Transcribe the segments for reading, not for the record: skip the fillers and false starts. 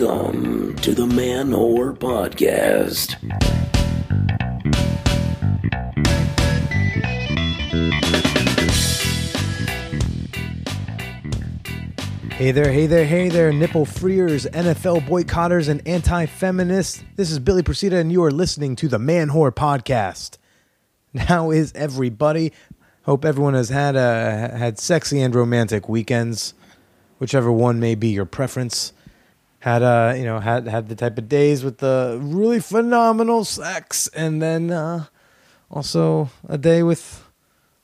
Welcome to the Manwhore Podcast. Hey there, nipple freers, NFL boycotters, and anti-feminists. This is Billy Procida, and you are listening to the Manwhore Podcast. How is everybody? Hope everyone has had sexy and romantic weekends, whichever one may be your preference. Had the type of days with the really phenomenal sex, and then also a day with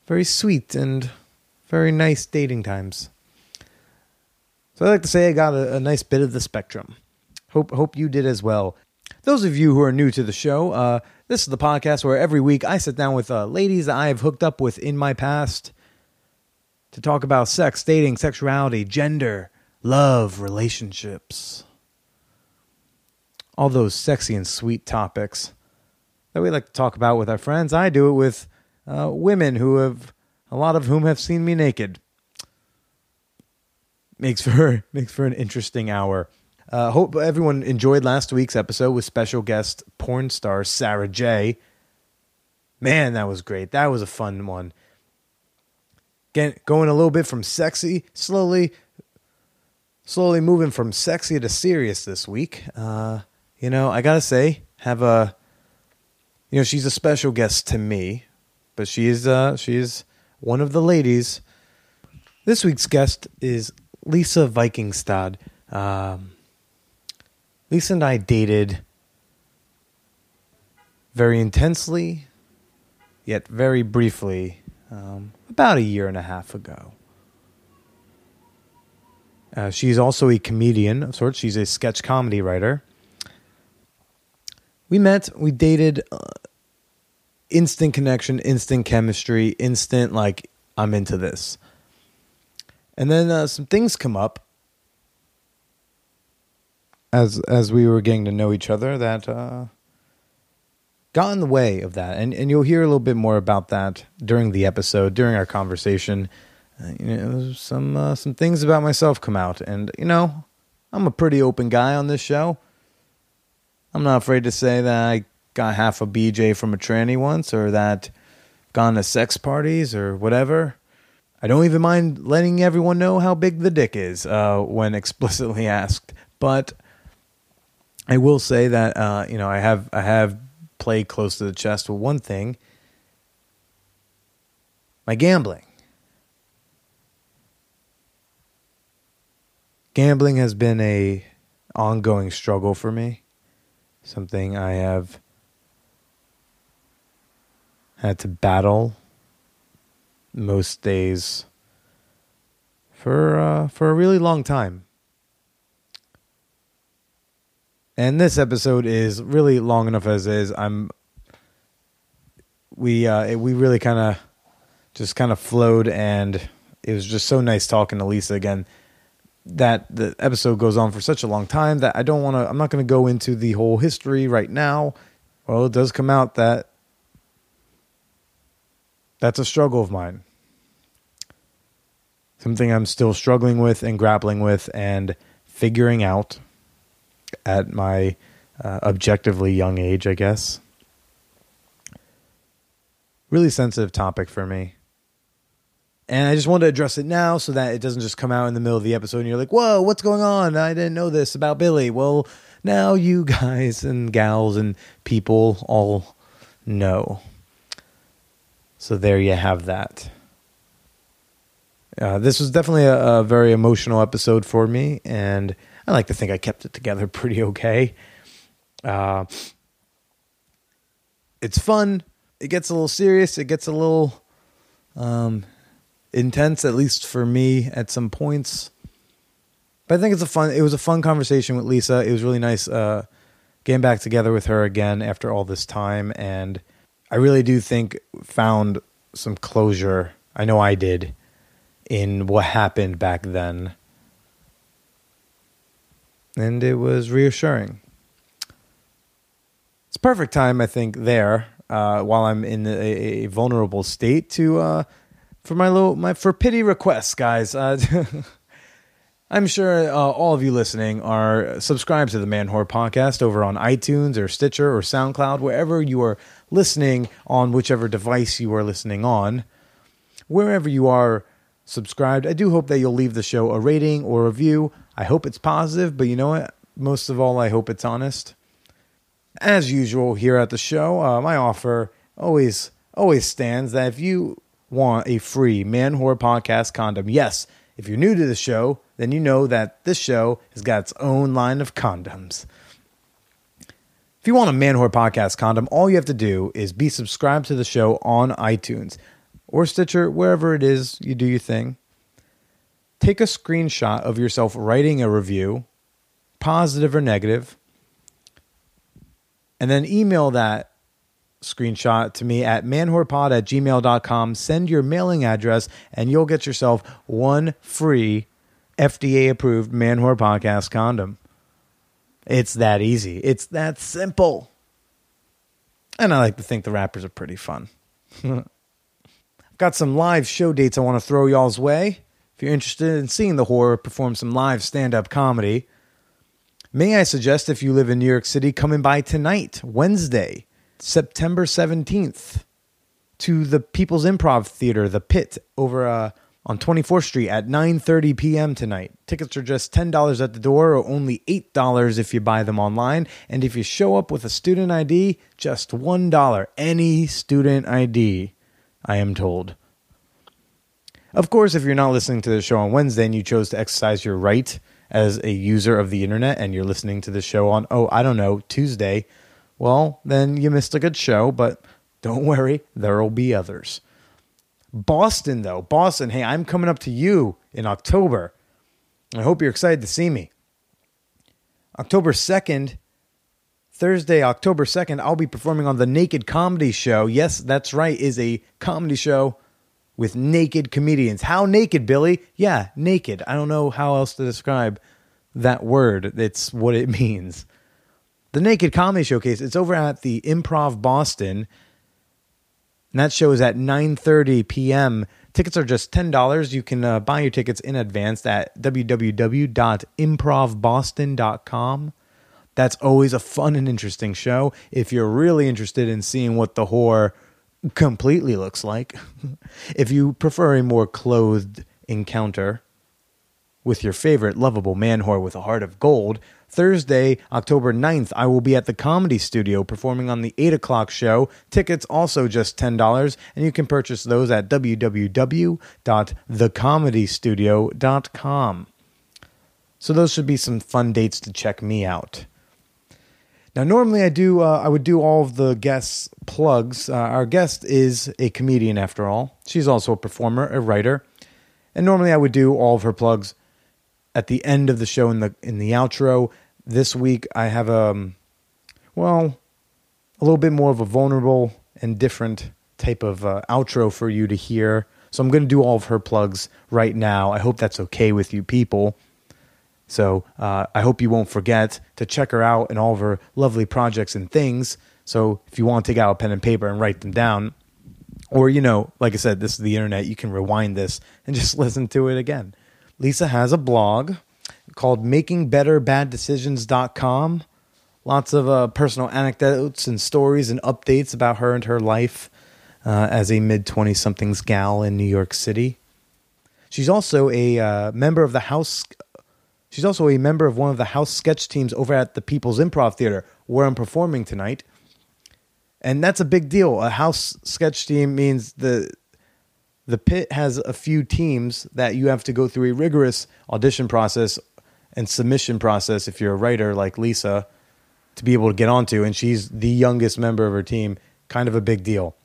very sweet and very nice dating times. So I like to say I got a nice bit of the spectrum. Hope you did as well. Those of you who are new to the show, this is the podcast where every week I sit down with ladies that I have hooked up with in my past to talk about sex, dating, sexuality, gender, love, relationships. All those sexy and sweet topics that we like to talk about with our friends. I do it with women a lot of whom have seen me naked. Makes for an interesting hour. Hope everyone enjoyed last week's episode with special guest porn star Sarah J. Man, that was great. That was a fun one. Again, going a little bit from sexy, slowly moving from sexy to serious this week. I gotta say, she's a special guest to me, but she is one of the ladies. This week's guest is Lisa Vikingstad. Lisa and I dated very intensely, yet very briefly, about a year and a half ago. She's also a comedian of sorts. She's a sketch comedy writer. We dated, instant connection, instant chemistry, instant, like, I'm into this. And then some things come up as we were getting to know each other that got in the way of that. And you'll hear a little bit more about that during the episode, during our conversation. Some things about myself come out, and I'm a pretty open guy on this show. I'm not afraid to say that I got half a BJ from a tranny once, or that I've gone to sex parties or whatever. I don't even mind letting everyone know how big the dick is when explicitly asked, but I will say that I have played close to the chest with one thing: my gambling. Gambling has been an ongoing struggle for me, something I have had to battle most days for a really long time. And this episode is really long enough as is. We really kind of flowed, and it was just so nice talking to Lisa again. That the episode goes on for such a long time that I'm not going to go into the whole history right now. Well, it does come out that that's a struggle of mine. Something I'm still struggling with and grappling with and figuring out at my objectively young age, I guess. Really sensitive topic for me. And I just wanted to address it now so that it doesn't just come out in the middle of the episode and you're like, whoa, what's going on? I didn't know this about Billy. Well, now you guys and gals and people all know. So there you have that. This was definitely a very emotional episode for me, and I like to think I kept it together pretty okay. It's fun. It gets a little serious. It gets a little... intense, at least for me at some points, but I think it was a fun conversation with Lisa. It was really nice getting back together with her again after all this time, and I really do think found some closure. I know I did in what happened back then, and it was reassuring. It's perfect time, I think, there while I'm in a vulnerable state to for my pity requests, guys. I'm sure all of you listening are subscribed to the Man Whore Podcast over on iTunes or Stitcher or SoundCloud, wherever you are listening on whichever device you are listening on. Wherever you are subscribed, I do hope that you'll leave the show a rating or a review. I hope it's positive, but you know what? Most of all, I hope it's honest. As usual here at the show, my offer always stands that if you want a free Man Whore Podcast condom, yes, if you're new to the show, then you know that this show has got its own line of condoms. If you want a Man Whore Podcast condom, all you have to do is be subscribed to the show on iTunes or Stitcher, wherever it is you do your thing. Take a screenshot of yourself writing a review, positive or negative, and then email that screenshot to me at manwhorepod@gmail.com. Send your mailing address, and you'll get yourself one free FDA-approved Man Whore Podcast condom. It's that easy. It's that simple. And I like to think the rappers are pretty fun. I've got some live show dates I want to throw y'all's way. If you're interested in seeing the whore perform some live stand-up comedy, may I suggest if you live in New York City, coming by tonight, Wednesday, September 17th, to the People's Improv Theater, the Pit, over on 24th Street at 9:30 p.m. tonight. Tickets are just $10 at the door, or only $8 if you buy them online. And if you show up with a student ID, just $1. Any student ID, I am told. Of course, if you're not listening to the show on Wednesday and you chose to exercise your right as a user of the internet and you're listening to the show on, Tuesday, well, then you missed a good show, but don't worry, there will be others. Boston, though. Boston, hey, I'm coming up to you in October. I hope you're excited to see me. Thursday, October 2nd, I'll be performing on The Naked Comedy Show. Yes, that's right, is a comedy show with naked comedians. How naked, Billy? Yeah, naked. I don't know how else to describe that word. It's what it means. The Naked Comedy Showcase, it's over at the Improv Boston, and that show is at 9:30 p.m. Tickets are just $10. You can buy your tickets in advance at www.improvboston.com. That's always a fun and interesting show if you're really interested in seeing what the whore completely looks like. If you prefer a more clothed encounter with your favorite lovable man whore with a heart of gold, Thursday, October 9th, I will be at the Comedy Studio performing on the 8 o'clock show. Tickets also just $10, and you can purchase those at www.thecomedystudio.com. So those should be some fun dates to check me out. Now, normally I would do all of the guests' plugs. Our guest is a comedian, after all. She's also a performer, a writer. And normally I would do all of her plugs at the end of the show in the outro. This week I have a little bit more of a vulnerable and different type of outro for you to hear. So I'm going to do all of her plugs right now. I hope that's okay with you people. So I hope you won't forget to check her out and all of her lovely projects and things. So if you want to take out a pen and paper and write them down, or, you know, like I said, this is the internet. You can rewind this and just listen to it again. Lisa has a blog called MakingBetterBadDecisions.com. Lots of personal anecdotes and stories and updates about her and her life as a mid-20-somethings gal in New York City. She's also a member of the house. She's also a member of one of the house sketch teams over at the People's Improv Theater, where I'm performing tonight. And that's a big deal. A house sketch team means the Pit has a few teams that you have to go through a rigorous audition process and submission process if you're a writer like Lisa to be able to get onto, and she's the youngest member of her team. Kind of a big deal.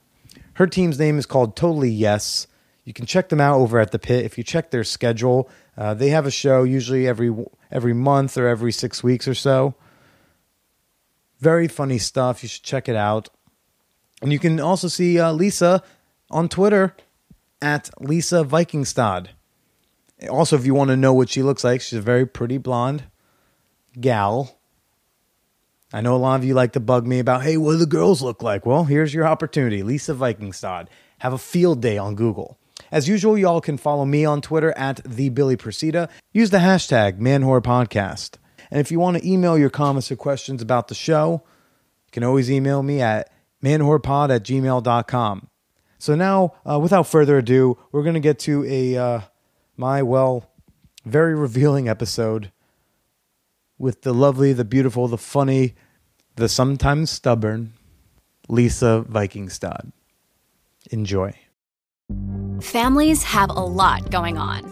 Her team's name is called Totally Yes. You can check them out over at the Pit. If you check their schedule, they have a show usually every month or every 6 weeks or so. Very funny stuff. You should check it out. And you can also see Lisa on Twitter at Lisa Vikingstad. Also, if you want to know what she looks like, she's a very pretty blonde gal. I know a lot of you like to bug me about, hey, what do the girls look like? Well, here's your opportunity. Lisa Vikingstad. Have a field day on Google. As usual, y'all can follow me on Twitter at TheBillyProcida. Use the hashtag ManwhorePodcast. And if you want to email your comments or questions about the show, you can always email me at manwhorepod@gmail.com. So now, without further ado, we're going to get to a very revealing episode with the lovely, the beautiful, the funny, the sometimes stubborn Lisa Vikingstad. Enjoy. Families have a lot going on.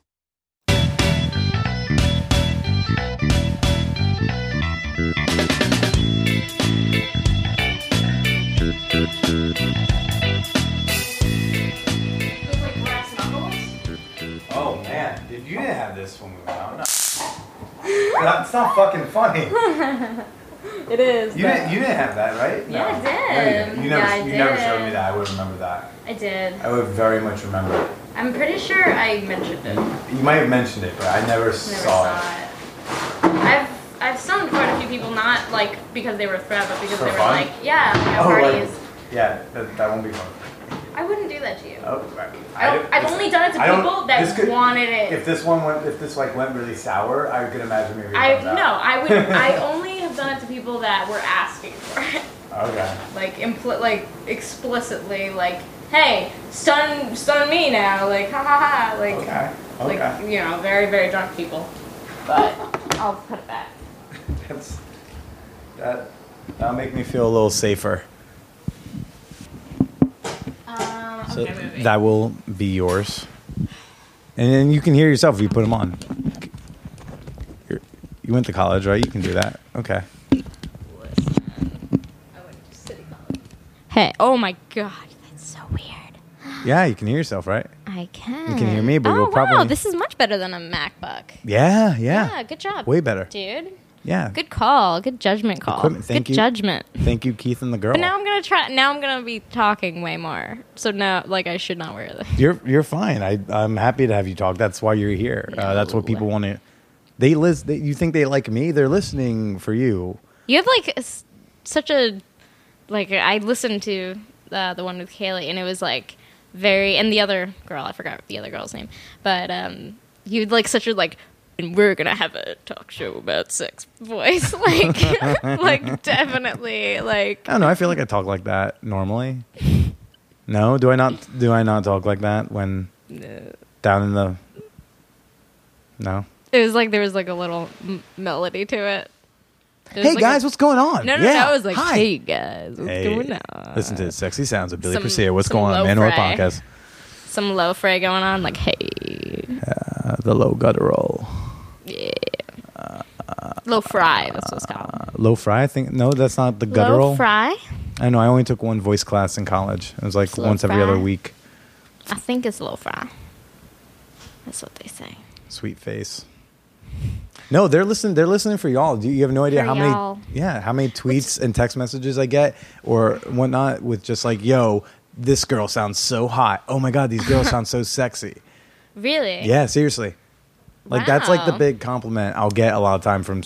Oh man, if you didn't have this when we went out, that's not fucking funny. It is. You didn't have that, right? No. Yeah, I did. No, you never showed me that. I would remember that. I did. I would very much remember it. I'm pretty sure I mentioned it. You might have mentioned it, but I never saw it. I've sung quite a few people, not like because they were a threat, but because they were fun? Parties. Right. Yeah, that won't be fun. I wouldn't do that to you. Oh, I've only done it to people that wanted it. If this one went, if this went really sour, I could imagine maybe. I only have done it to people that were asking for it. Okay. Like explicitly, like, hey, stun me now, like ha ha ha, like, okay. Like very very drunk people. But I'll put it back. That'll make me feel a little safer. So okay, that will be yours. And then you can hear yourself if you put them on. You went to college, right? You can do that. Okay. Listen. I went to City College. Hey, oh my God. That's so weird. Yeah, you can hear yourself, right? I can. You can hear me, but we'll probably... Oh, wow, this is much better than a MacBook. Yeah. Yeah, good job. Way better. Dude. Yeah. Good call. Good judgment call. Thank you. Thank you, Keith and the girl. But now I'm gonna try. Now I'm gonna be talking way more. So now, like, I should not wear this. You're fine. I'm happy to have you talk. That's why you're here. No. That's what people want to. They listen. You think they like me? They're listening for you. You have like such a I listened to the one with Kaylee, and it was like very. And the other girl, I forgot the other girl's name, but you had like such a like. And we're gonna have a talk show about sex voice, like, like definitely, like. I don't know. I feel like I talk like that normally. No, do I not? Do I not talk like that when down in the? No. It was like there was like a little melody to it. Hey like guys, what's going on? No, I was like, hi. Hey guys, what's going on? Listen to the sexy sounds of Billy Procida. What's going on, ManwhorePod podcast? Some low fray going on, like hey. The low guttural. Yeah. Low fry, that's what it's called. Low fry, I think. No, that's not the guttural. Low fry? I know, I only took one voice class in college. It was like once every other week. I think it's low fry. That's what they say. Sweet face. No, they're listening for y'all. You have no idea how many tweets and text messages I get or whatnot with just like, yo, this girl sounds so hot. Oh my God, these girls sound so sexy. Really? Yeah, seriously. Like, wow. That's like the big compliment I'll get a lot of time from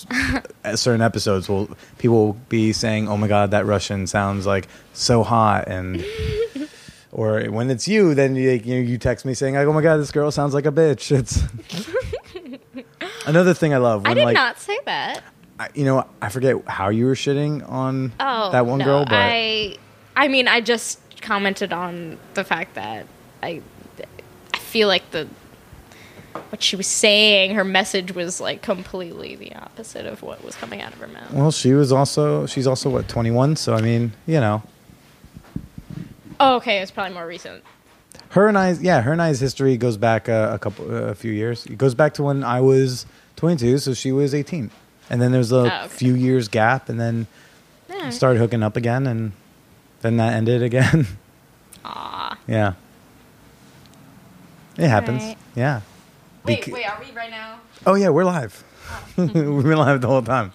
certain episodes. People will be saying, oh my God, that Russian sounds like so hot. And or when it's you, then you text me saying, like, oh my God, this girl sounds like a bitch. It's another thing I love. When, I did not say that. I forget how you were shitting on that one girl. But I mean, I just commented on the fact that I feel like the what she was saying, her message was like completely the opposite of what was coming out of her mouth. Well, she's also what, 21, so I mean, you know. Oh, okay, it's probably more recent. Her and I's history goes back a few years. It goes back to when I was 22, so she was 18. And then there's a few years gap, and then started hooking up again, and then that ended again. Aw. Yeah. It happens. Right. Yeah. Wait, are we right now? Oh, yeah, we're live. We've been live the whole time.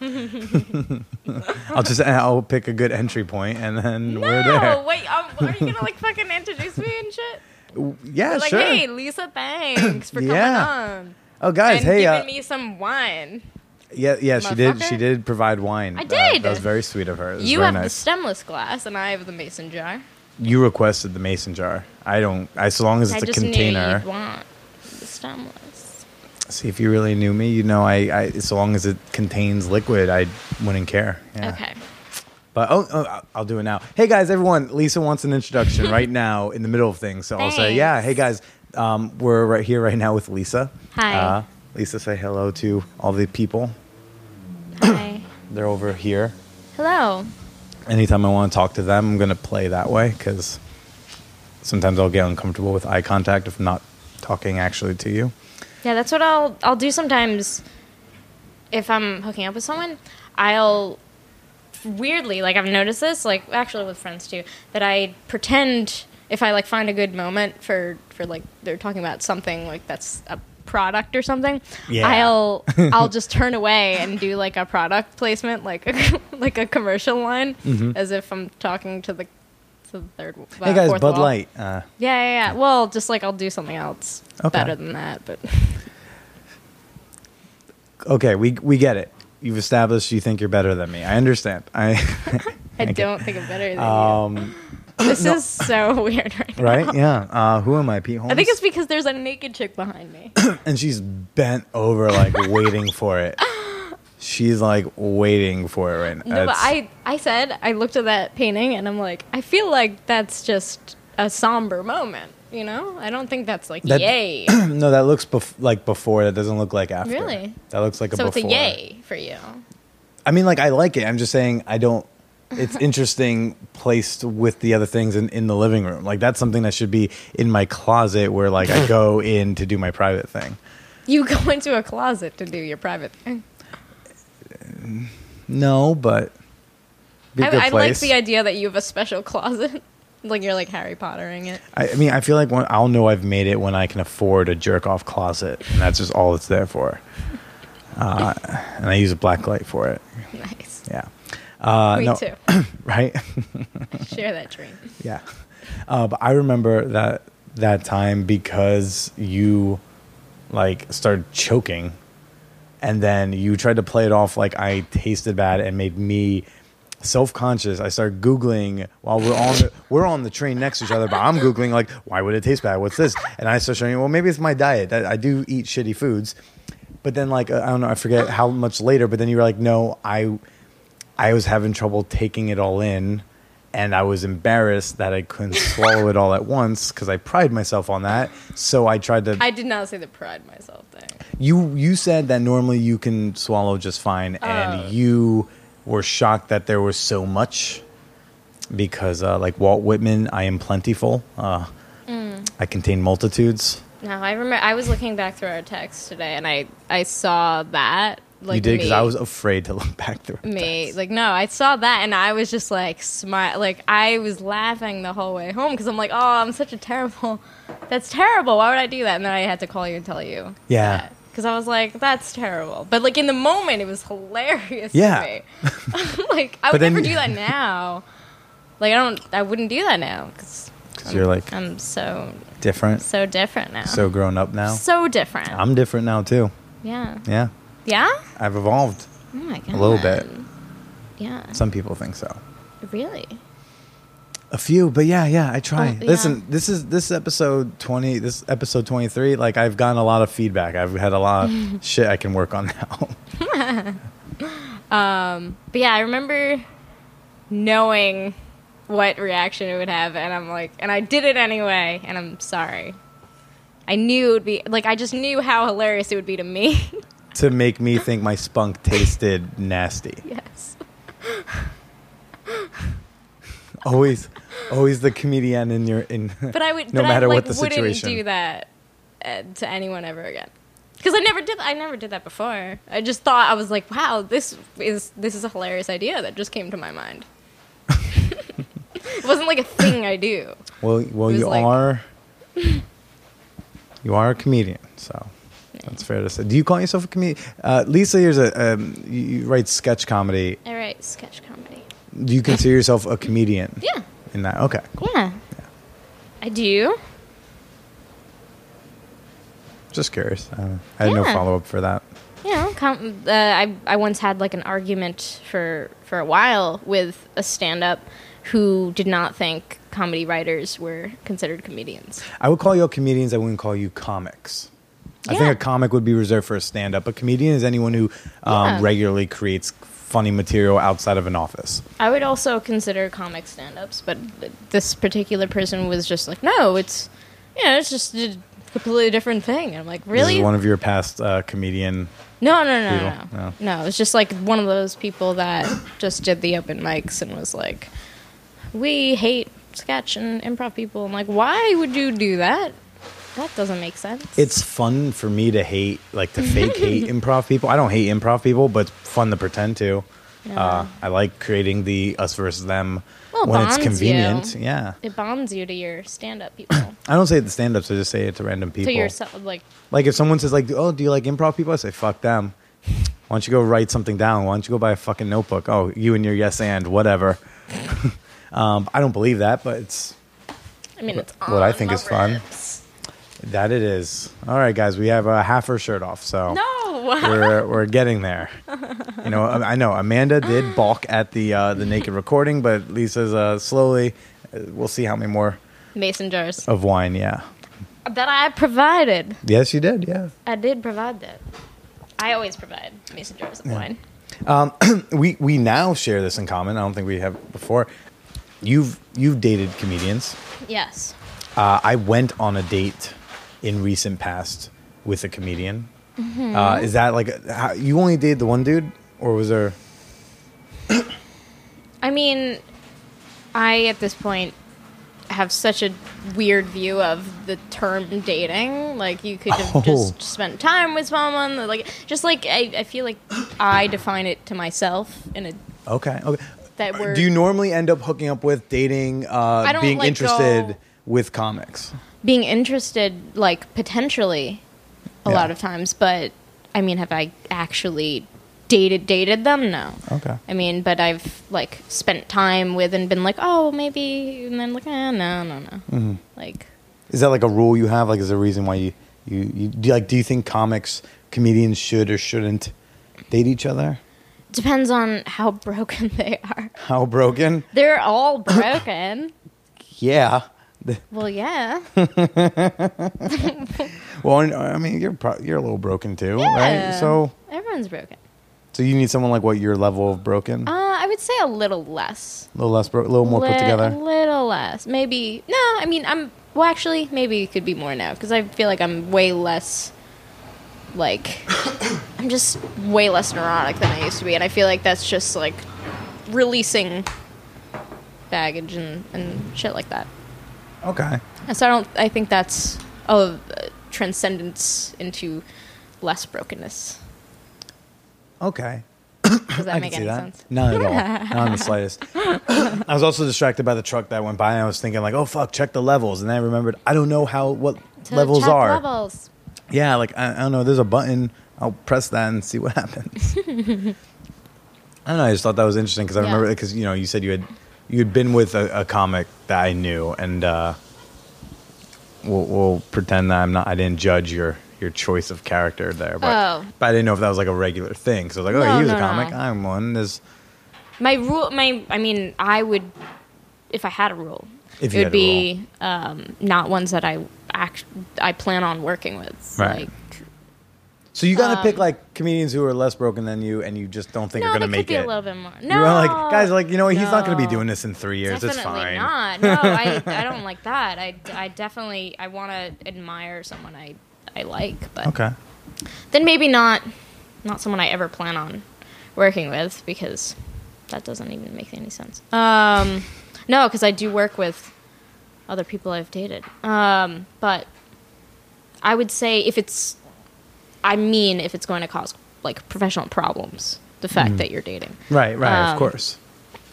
I'll pick a good entry point, and then we're there. No, wait, are you going to, like, fucking introduce me and shit? Yeah, like, sure. Like, hey, Lisa, thanks for coming on. Oh, guys, and giving me some wine. Yeah, she did. She did provide wine. I did. That was very sweet of her. You have the stemless glass, and I have the mason jar. You requested the mason jar. I don't. So long as it's a container. I just want the stemless. See, if you really knew me, you know, I so long as it contains liquid, I wouldn't care. Yeah. Okay. But I'll do it now. Hey guys, everyone. Lisa wants an introduction right now in the middle of things, so thanks. I'll say, yeah. Hey guys, we're right here right now with Lisa. Hi. Lisa, say hello to all the people. Hi. They're over here. Hello. Anytime I want to talk to them, I'm going to play that way because sometimes I'll get uncomfortable with eye contact if I'm not talking actually to you. Yeah, that's what I'll do sometimes if I'm hooking up with someone. I'll weirdly, like I've noticed this, like actually with friends too, that I pretend if I like find a good moment for like they're talking about something like that's a product or something, yeah. I'll just turn away and do like a product placement, like a commercial line, as if I'm talking to the third. Hey guys, fourth Bud wall. Light. Yeah. Well, just like I'll do something else better than that, but okay, we get it. You've established you think you're better than me. I understand. I don't think I'm better than you. This is so weird right now. Right? Yeah. Who am I, Pete Holmes? I think it's because there's a naked chick behind me. And she's bent over, like, waiting for it. She's, like, waiting for it right now. No, but I looked at that painting, and I'm like, I feel like that's just a somber moment, you know? I don't think that's, like, yay. No, that looks like before. That doesn't look like after. Really? That looks like a before. So it's a yay for you. I mean, like, I like it. I'm just saying I don't. It's interesting placed with the other things in the living room. Like, that's something that should be in my closet where, like, I go in to do my private thing. You go into a closet to do your private thing? No, but be a good place. I like the idea that you have a special closet. Like, you're, like, Harry Pottering it. I mean, I feel like I'll know I've made it when I can afford a jerk-off closet. And that's just all it's there for. And I use a black light for it. Nice. Yeah. Me too. Right? Share that dream. Yeah. But I remember that time because you, like, started choking. And then you tried to play it off like I tasted bad and made me self-conscious. I started Googling while we're on the train next to each other. But I'm Googling, like, why would it taste bad? What's this? And I start showing you, well, maybe it's my diet. I do eat shitty foods. But then, like, I don't know. I forget how much later. But then you were like, no, I was having trouble taking it all in, and I was embarrassed that I couldn't swallow it all at once because I pride myself on that. So I tried to. I did not say the pride myself thing. You said that normally you can swallow just fine, and you were shocked that there was so much because, like Walt Whitman, I am plentiful. I contain multitudes. No, I remember. I was looking back through our text today, and I saw that. Like you did because I was afraid to look back through me. Like, no, I saw that and I was just like smile. Like, I was laughing the whole way home because I'm like, oh, I'm such a terrible. That's terrible. Why would I do that? And then I had to call you and tell you. Yeah. Because I was like, that's terrible. But like in the moment, it was hilarious. Yeah. To me. Like I would never do that now. Like I wouldn't do that now because you're like I'm so different. So different now. So grown up now. So different. I'm different now too. Yeah. Yeah. Yeah? I've evolved. Oh my God. A little bit. Yeah. Some people think so. Really? A few, but yeah, I try. Oh, yeah. Listen, this is episode 20, this episode 23, like I've gotten a lot of feedback. I've had a lot of shit I can work on now. But yeah, I remember knowing what reaction it would have and I'm like, and I did it anyway and I'm sorry. I knew it would be, like, I just knew how hilarious it would be to me. To make me think my spunk tasted nasty. Yes. Always the comedian in your, in, but I would, no but matter I, like, what the situation. I wouldn't do that to anyone ever again. Because I never did that before. I just thought, I was like, wow, this is a hilarious idea that just came to my mind. It wasn't like a thing I do. Well, you are a comedian, so that's fair to say. Do you call yourself a comedian? Lisa, here's you write sketch comedy. I write sketch comedy. Do you consider yourself a comedian? Yeah. In that, okay. Cool. Yeah. I do. Just curious. I had no follow-up for that. Yeah, I once had like an argument for a while with a stand-up who did not think comedy writers were considered comedians. I would call you all comedians. I wouldn't call you comics. Yeah. I think a comic would be reserved for a stand-up. A comedian is anyone who regularly creates funny material outside of an office. I would also consider comics stand-ups, but this particular person was just like, no, it's just a completely different thing. And I'm like, really? This is one of your past comedian... No. It was just like one of those people that just did the open mics and was like, we hate sketch and improv people. I'm like, why would you do that? That doesn't make sense. It's fun for me to hate, like to fake hate improv people. I don't hate improv people, but it's fun to pretend to. Yeah. I like creating the us versus them when it's convenient. You. Yeah, it bonds you to your stand-up people. I don't say it to stand-ups. I just say it to random people. To yourself, like if someone says like, "Oh, do you like improv people?" I say, "Fuck them." Why don't you go write something down? Why don't you go buy a fucking notebook? Oh, you and your yes and whatever. I don't believe that, but it's what I think is fun. That it is. All right, guys, we have half her shirt off, so we're getting there. You know, I know Amanda did balk at the naked recording, but Lisa's slowly. We'll see how many more mason jars of wine, yeah, that I provided. Yes, you did. Yeah, I did provide that. I always provide mason jars of wine. We now share this in common. I don't think we have before. You've dated comedians. Yes. I went on a date in recent past with a comedian. Mm-hmm. Is that like you only dated the one dude, or was there? I mean, I at this point have such a weird view of the term dating. Like, you could have just spent time with someone. Like, just like I feel like I define it to myself in a okay. That word. Do you normally end up hooking up with, dating, being like interested with comics? Being interested, like, potentially a lot of times, but, I mean, have I actually dated them? No. Okay. I mean, but I've, like, spent time with and been like, oh, maybe, and then like, no. Mm-hmm. Like, is that, like, a rule you have? Like, is there a reason why you do you think comedians should or shouldn't date each other? Depends on how broken they are. How broken? They're all broken. Yeah. Well, yeah. Well, I mean, you're a little broken too, right? So everyone's broken. So you need someone like what your level of broken? I would say a little less. A little less broken, a little more put together. A little less, maybe. No, I mean, actually, maybe it could be more now because I feel like I'm way less. Like, I'm just way less neurotic than I used to be, and I feel like that's just like releasing baggage and shit like that. Okay. So I think that's a transcendence into less brokenness. Okay. Does that make any sense? Not at all. Not in the slightest. I was also distracted by the truck that went by, and I was thinking like, oh fuck, check the levels, and then I remembered I don't know what levels are. Levels. Yeah, like, I don't know, there's a button, I'll press that and see what happens. I don't know, I just thought that was interesting, because I remember, because, you know, you said you had been with a comic that I knew, and we'll pretend that I didn't judge your choice of character there, but I didn't know if that was, like, a regular thing, so I was like, he was a comic, I'm one, there's... I would, if I had a rule, it would be not ones that I plan on working with. Right. Like, So you gotta pick like comedians who are less broken than you, and you just don't think are gonna make it. No, it could be a little bit more. No, you're like guys, like you know, he's not gonna be doing this in 3 years. Definitely it's fine. Not. No, I don't like that. I definitely I want to admire someone I like, but okay. Then maybe not someone I ever plan on working with because that doesn't even make any sense. No, because I do work with other people I've dated. But I would say if it's going to cause like professional problems, the fact that you're dating. Right, of course.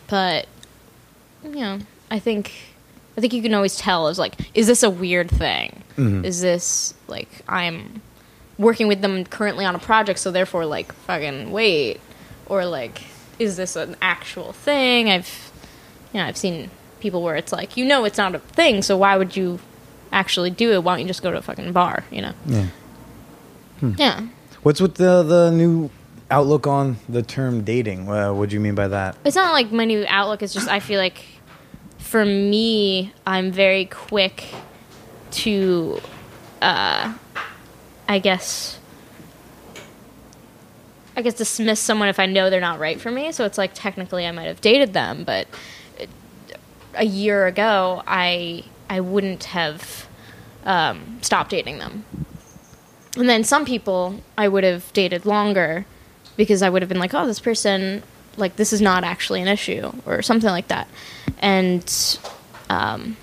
But you know, I think you can always tell is like, is this a weird thing? Mm-hmm. Is this like I'm working with them currently on a project, so therefore like fucking wait, or like is this an actual thing? I've seen people where it's like, you know, it's not a thing, so why would you actually do it? Why don't you just go to a fucking bar? You know? Yeah. Hmm. Yeah. What's with the new outlook on the term dating? What do you mean by that? It's not like my new outlook. It's just I feel like for me, I'm very quick to, I guess dismiss someone if I know they're not right for me. So it's like technically I might have dated them, but a year ago I wouldn't have stopped dating them. And then some people I would have dated longer because I would have been like, oh, this person, like, this is not actually an issue or something like that. And, so I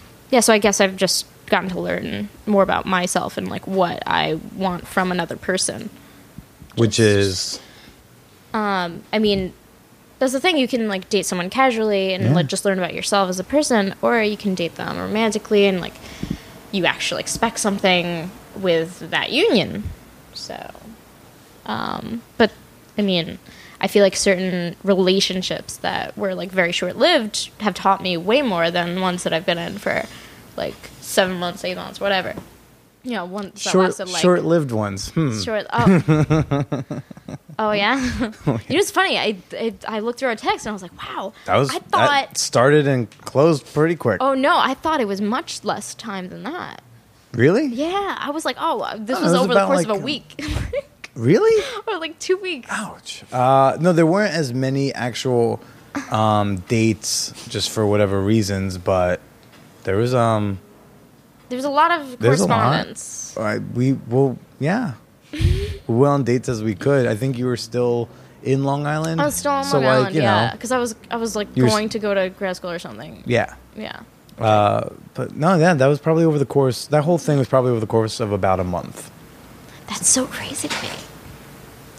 guess I've just gotten to learn more about myself and, like, what I want from another person. Which is? I mean, that's the thing. You can, like, date someone casually and like, just learn about yourself as a person, or you can date them romantically and, like, you actually expect something with that union. So but I mean, I feel like certain relationships that were like very short-lived have taught me way more than ones that I've been in for like 7 months, 8 months, whatever, you know, ones that lasted like short-lived ones. Oh yeah. You know, it's funny, I looked through our text and I was like, wow, I thought that started and closed pretty quick. Oh no, I thought it was much less time than that. Really? Yeah. I was like, this was over the course of a week. Really? Or like 2 weeks. Ouch. No, there weren't as many actual dates just for whatever reasons, but there was... there was a lot of correspondence. We went on dates as we could. I think you were still in Long Island. I was still on Long Island, yeah. Because I was like going to go to grad school or something. Yeah. Yeah. But no, that was probably over the course. That whole thing was probably over the course of about a month. That's so crazy to me.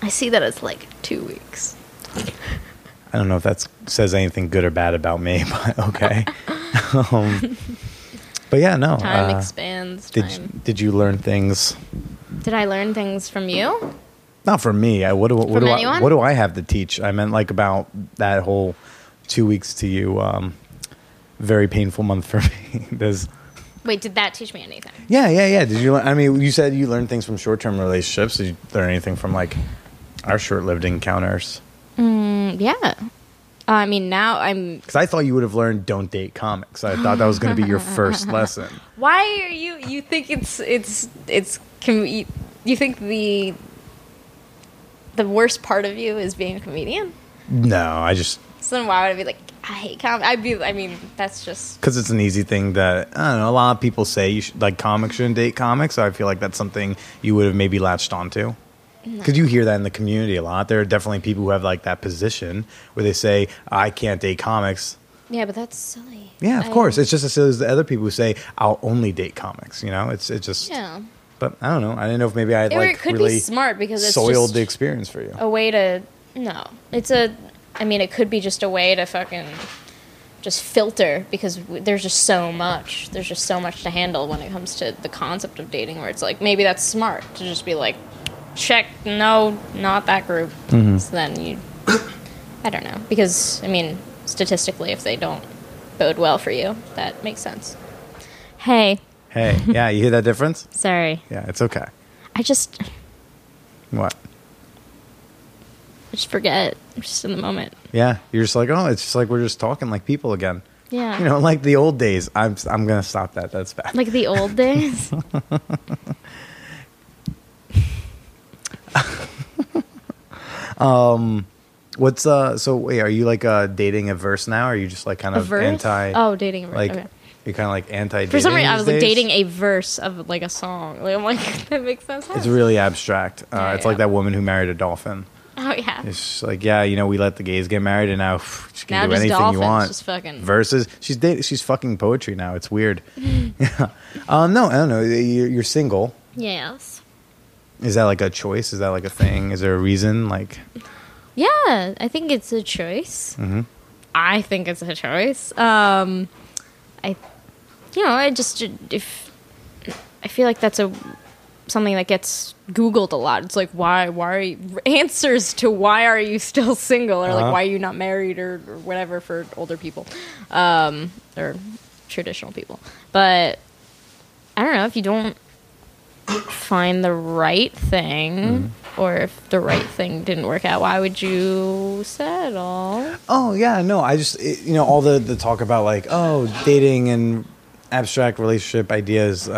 I see that as like 2 weeks. I don't know if that says anything good or bad about me, but okay. But yeah, no. Time expands. Did you learn things? Did I learn things from you? Not from me. What do I have to teach? I meant like about that whole 2 weeks to you. Very painful month for me. Wait, did that teach me anything? Yeah. Did you learn? I mean, you said you learned things from short-term relationships. Did you learn anything from like our short-lived encounters? Yeah. I mean, now because I thought you would have learned don't date comics. I thought that was going to be your first lesson. Why are you think you think the worst part of you is being a comedian? No, I just. So then why would I be like, I hate comics? That's just... Because it's an easy thing that, I don't know, a lot of people say you should, like, comics shouldn't date comics. So I feel like that's something you would have maybe latched onto. Because you hear that in the community a lot. There are definitely people who have, like, that position where they say, I can't date comics. Yeah, but that's silly. Yeah, of course. It's just as silly as the other people who say, I'll only date comics, you know? It's just... Yeah. But I don't know. I didn't know if maybe I had, like, could really be smart because it's soiled the experience for you. A way to... No. It's a... I mean, it could be just a way to fucking just filter because there's just so much. There's just so much to handle when it comes to the concept of dating where it's like, maybe that's smart to just be like, check, no, not that group. Mm-hmm. So then I don't know. Because, I mean, statistically, if they don't bode well for you, that makes sense. Hey. Yeah, you hear that difference? Sorry. Yeah, it's okay. What? I just forget. I'm just in the moment. Yeah, you're just like, oh, it's just like we're just talking like people again. Yeah, you know, like the old days. I'm gonna stop that. That's bad. Like the old days. So wait, are you like dating averse now? Or are you just like kind of averse? Oh, dating averse. Like, okay. You're kind of like anti-dating. For some reason, I was like dating a verse of like a song. Like, I'm like, that makes no sense. It's really abstract. It's like that woman who married a dolphin. Oh, yeah. It's like, yeah, you know, we let the gays get married, and now she can now do anything dolphins, you want. Just fucking. Versus, she's fucking poetry now. It's weird. Yeah. No, I don't know. You're single. Yes. Is that like a choice? Is that like a thing? Is there a reason? Like, yeah, I think it's a choice. Mm-hmm. I think it's a choice. I feel like that's something that gets Googled a lot. It's like, why are you, answers to why are you still single, or like why are you not married, or whatever, for older people, or traditional people. But I don't know, if you don't find the right thing, or if the right thing didn't work out, why would you settle? Oh yeah, no, I just all the talk about like, oh, dating and abstract relationship ideas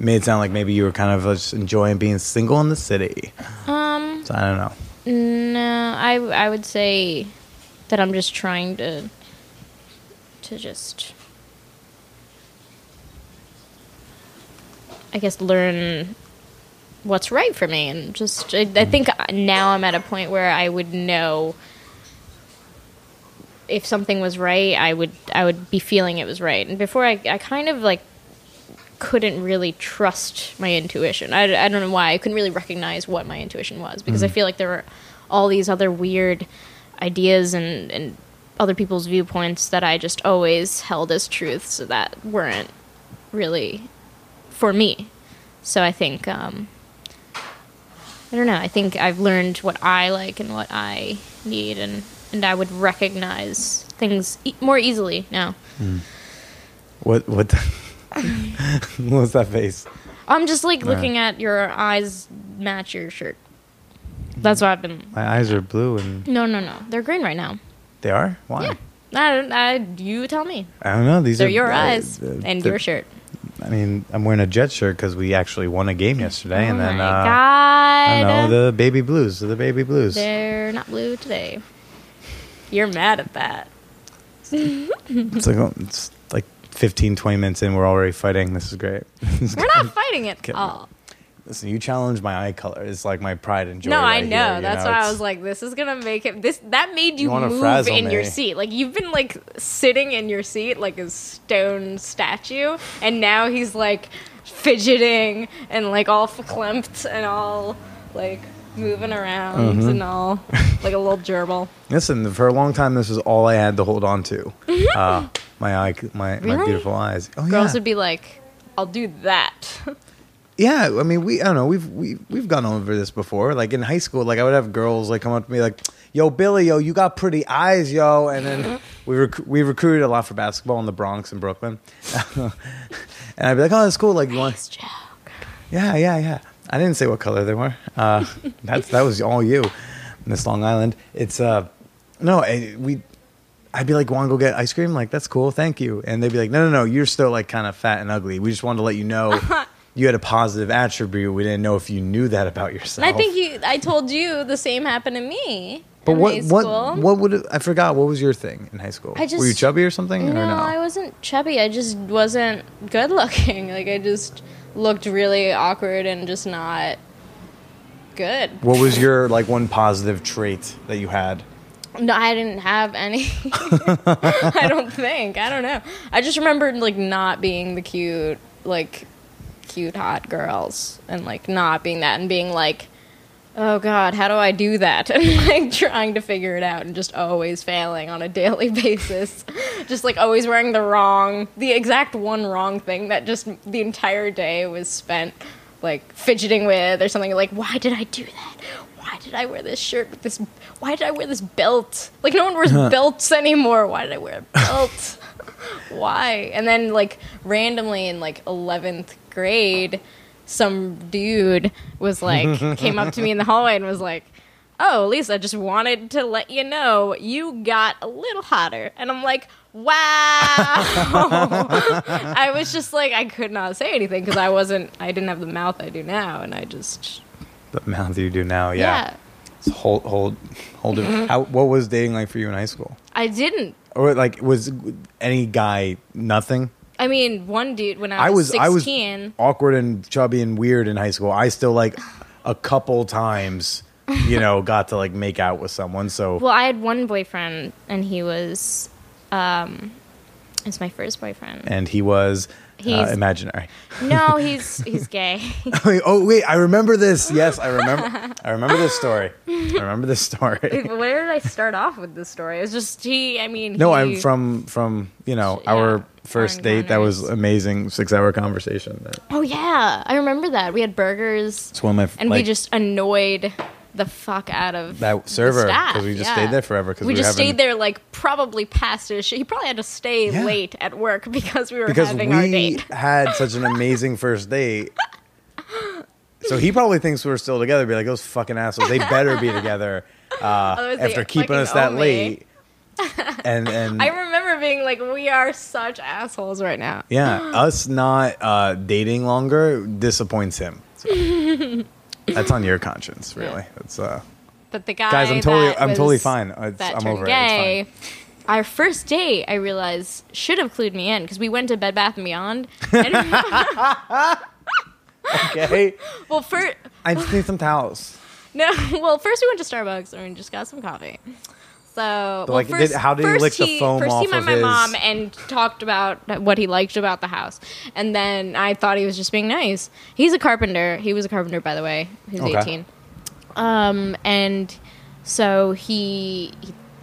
made it sound like maybe you were kind of just enjoying being single in the city. So I don't know. No, I would say that I'm just trying to just, I guess, learn what's right for me, and just I think now I'm at a point where I would know if something was right. I would be feeling it was right, and before I kind of like couldn't really trust my intuition. I don't know why. I couldn't really recognize what my intuition was, because I feel like there were all these other weird ideas and other people's viewpoints that I just always held as truths that weren't really for me. So I think, I don't know, I think I've learned what I like and what I need, and I would recognize things more easily now. What What's that face? I'm just like looking at your eyes match your shirt. That's what I've been. My eyes are blue and. No, they're green right now. They are? Why? Yeah, you tell me. I don't know. They're your eyes and your shirt. I mean, I'm wearing a Jet shirt because we actually won a game yesterday, and then I don't know, the baby blues. They're not blue today. You're mad at that. It's like 15, 20 minutes in, we're already fighting. This is great. We're not fighting at all. Listen, you challenge my eye color. It's like my pride and joy. No, right, I know. Here, that's why I was like, this is gonna make it. That made you move in your seat. Like, you've been like sitting in your seat like a stone statue, and now he's like fidgeting and like all verklempt and all like moving around and all like a little gerbil. Listen, for a long time, this was all I had to hold on to. My beautiful eyes. Oh, girls would be like, "I'll do that." Yeah, I mean, I don't know. We've gone over this before. Like in high school, like I would have girls like come up to me like, "Yo, Billy, yo, you got pretty eyes, yo." And then we recruited a lot for basketball in the Bronx and Brooklyn. And I'd be like, "Oh, that's cool." Like, you want? Nice joke. Yeah. I didn't say what color they were. That was all you, Miss Long Island. It's I'd be like, want to go get ice cream? Like, that's cool. Thank you. And they'd be like, no. You're still like kind of fat and ugly. We just wanted to let you know you had a positive attribute. We didn't know if you knew that about yourself. And I think I told you the same happened to me. But what would it, I forgot? What was your thing in high school? Were you chubby or something? No, I wasn't chubby. I just wasn't good looking. Like, I just looked really awkward and just not good. What was your like one positive trait that you had? No, I didn't have any. I don't think. I don't know. I just remembered like not being the cute hot girls, and like not being that, and being like, oh God, how do I do that? And like trying to figure it out, and just always failing on a daily basis. Just like always wearing the exact wrong thing that just the entire day was spent like fidgeting with or something. Like, why did I do that? Why did I wear this shirt with this? Why did I wear this belt? Like, no one wears belts anymore. Why did I wear a belt? Why? And then, like, randomly in, like, 11th grade, some dude was, like, came up to me in the hallway and was like, oh, Lisa, just wanted to let you know you got a little hotter. And I'm like, wow. I was just like, I could not say anything because I didn't have the mouth I do now. And I just... The mouth you do now, yeah. Hold it. What was dating like for you in high school? I didn't. Or like, was any guy nothing? I mean, one dude when I was 16. I was awkward and chubby and weird in high school. I still like a couple times, you know, got to like make out with someone. So well, I had one boyfriend, and he was, it was my first boyfriend, and he was. He's imaginary. No, he's gay. Oh wait, I remember this. Yes, I remember this story. Wait, but where did I start off with this story? It was just I'm from our first date. That was amazing 6-hour conversation. Oh yeah, I remember that. We had burgers. It's one of my and we just annoyed the fuck out of that server because we just stayed there forever. Because we just stayed there like probably past his shit. He probably had to stay late at work because we were having our date. Because we had such an amazing first date. So he probably thinks we're still together. Be like, those fucking assholes. They better be together after keeping us that late. And I remember being like, we are such assholes right now. Yeah, us not dating longer disappoints him. So. That's on your conscience, really. Yeah. That's but the guy. Guys, I'm totally fine. I'm over it. It's fine. Our first date, I realized, should have clued me in because we went to Bed Bath and Beyond. Okay. Well, first I just need some towels. No. Well, first we went to Starbucks and we just got some coffee. So, well, like, first, how did you lick the foam off of his? First he met my mom and talked about what he liked about the house. And then I thought he was just being nice. He's a carpenter. He was a carpenter, by the way. He was 18. And so we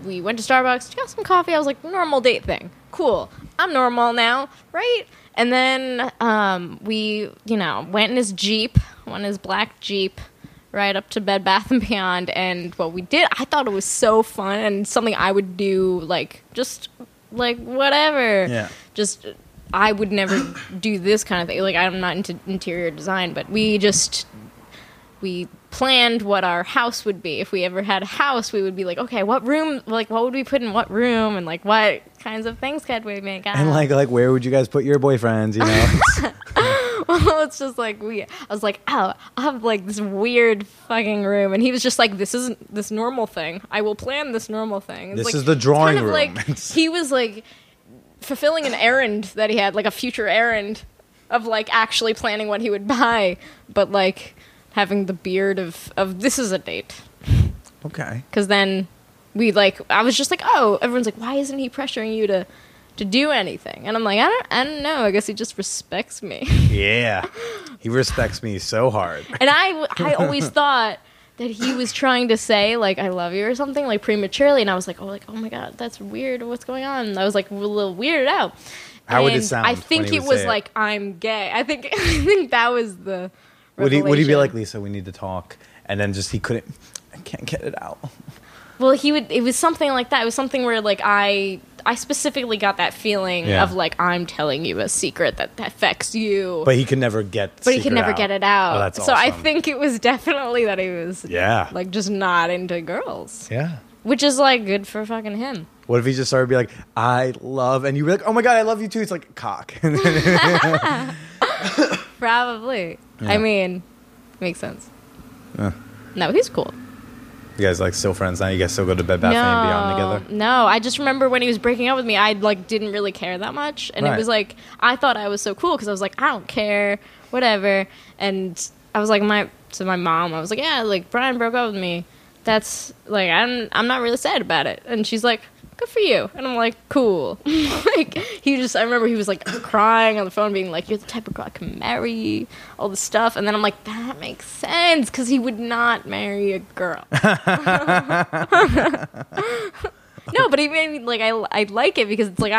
went to Starbucks, got some coffee. I was like, normal date thing. Cool. I'm normal now, right? And then we, went in his Jeep, black Jeep. Right up to Bed Bath and Beyond, and what we did, I thought it was so fun and something I would do, like whatever. Yeah. Just I would never do this kind of thing. Like I'm not into interior design, but we planned what our house would be. If we ever had a house, we would be like, okay, what room? Like, what would we put in what room? And like, what kinds of things could we make out? And like, where would you guys put your boyfriends? Well, it's just like I was like, oh, I have like this weird fucking room, and he was just like, this isn't this normal thing. I will plan this normal thing. It's this is the drawing room. Like, he was like fulfilling an errand that he had, like a future errand of like actually planning what he would buy, but like having the beard of this is a date. Okay. Because then I was just like, oh, everyone's like, why isn't he pressuring you to do anything? And I'm like, I don't know. I guess he just respects me. Yeah. He respects me so hard. And I always thought that he was trying to say, like, I love you or something, like, prematurely. And I was like, oh, my God, that's weird. What's going on? And I was like, a little weirded out. How would it sound? I think it was like, I'm gay. I think that was the revelation. Would he be like, Lisa, we need to talk? And then just I can't get it out. Well, it was something like that. It was something where, like, I specifically got that feeling of like, I'm telling you a secret that affects you. But he could never get the secret out. Oh, that's awesome. So I think it was definitely that he was like just not into girls. Yeah. Which is like good for fucking him. What if he just started to be like, I love, and you were like, oh my God, I love you too. It's like cock. Probably. Yeah. I mean, makes sense. No, he's cool. You guys like still friends now? You guys still go to Bed Bath and Beyond together? No, I just remember when he was breaking up with me, I like didn't really care that much, and it was like I thought I was so cool because I was like, I don't care, whatever. And I was like to my mom, I was like, yeah, like Brian broke up with me. That's like I'm not really sad about it. And she's like, good for you. And I'm like, cool. Like I remember he was like crying on the phone, being like, you're the type of girl I can marry, all this stuff. And then I'm like, that makes sense, because he would not marry a girl. No, but he made me like, I like it because it's like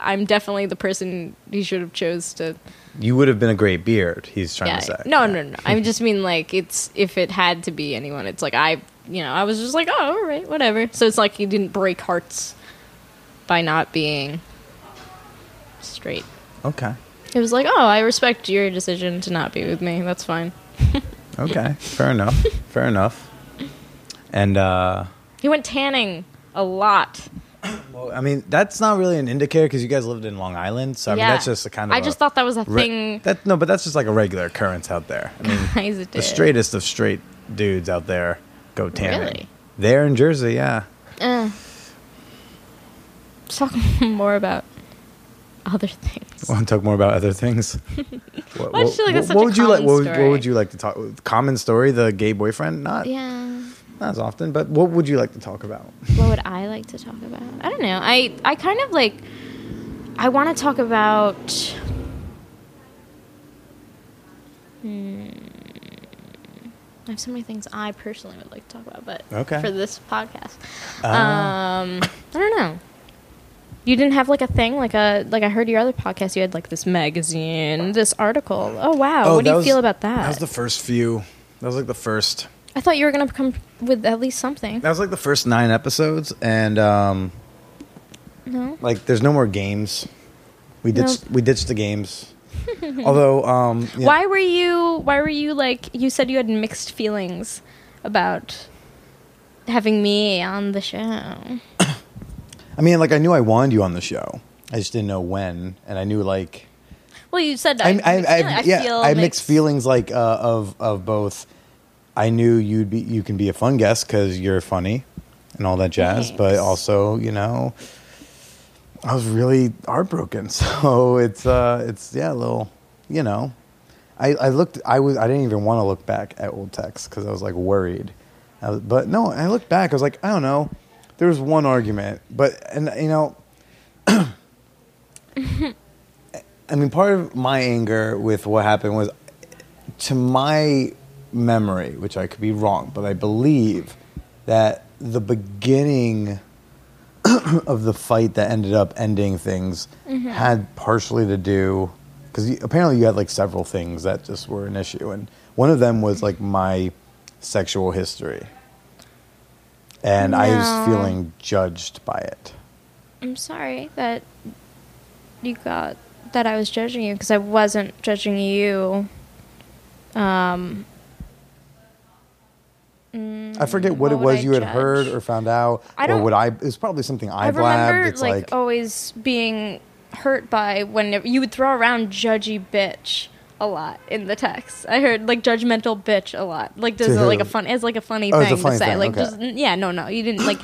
I'm definitely the person he should have chose to. You would have been a great beard. He's trying to say. No. I just mean like it's if it had to be anyone, it's like I was just like, oh, all right, whatever. So it's like you didn't break hearts by not being straight. Okay. It was like, oh, I respect your decision to not be with me. That's fine. Okay. Fair enough. And he went tanning a lot. Well, I mean, that's not really an indicator because you guys lived in Long Island, so I mean, that's just a kind of. I just thought that was a thing. But that's just like a regular occurrence out there. I mean, the straightest of straight dudes out there. go tanning. Really? There in Jersey, yeah. Let's talk more about other things. Want to talk more about other things? What would you like to talk? Common story, the gay boyfriend? Not as often, but what would you like to talk about? What would I like to talk about? I don't know. I kind of like... I want to talk about... I have so many things I personally would like to talk about, but for this podcast, I don't know. You didn't have like a thing, like I heard your other podcast. You had like this magazine, this article. Oh wow! Oh, what do you feel about that? That was the first few. That was like the first. I thought you were gonna come with at least something. That was like the first 9 episodes, and no, like there's no more games. We ditched the games. Although, yeah. Why were you like, you said you had mixed feelings about having me on the show. I mean, like, I knew I wanted you on the show. I just didn't know when. And I knew, like, well, you said I had mixed feelings, like, of both. I knew you can be a fun guest because you're funny and all that jazz. Thanks. But also, you know, I was really heartbroken, so it's yeah, a little, you know. I didn't even want to look back at old texts because I was like worried, but no, I looked back. I was like, I don't know, there was one argument, but and you know, I mean, part of my anger with what happened was, to my memory, which I could be wrong, but I believe that the beginning of the fight that ended up ending things had partially to do, because apparently you had like several things that just were an issue, and one of them was like my sexual history, and I was feeling judged by it. I'm sorry that you got that I was judging you, because I wasn't judging you. I forget what it was you had heard or found out. It was probably something I blabbed. It's like always being hurt by when you would throw around judgy bitch a lot in the text. I heard like judgmental bitch a lot. Like this is like a fun. It's like a funny thing to say. Like just, yeah, no, you didn't like.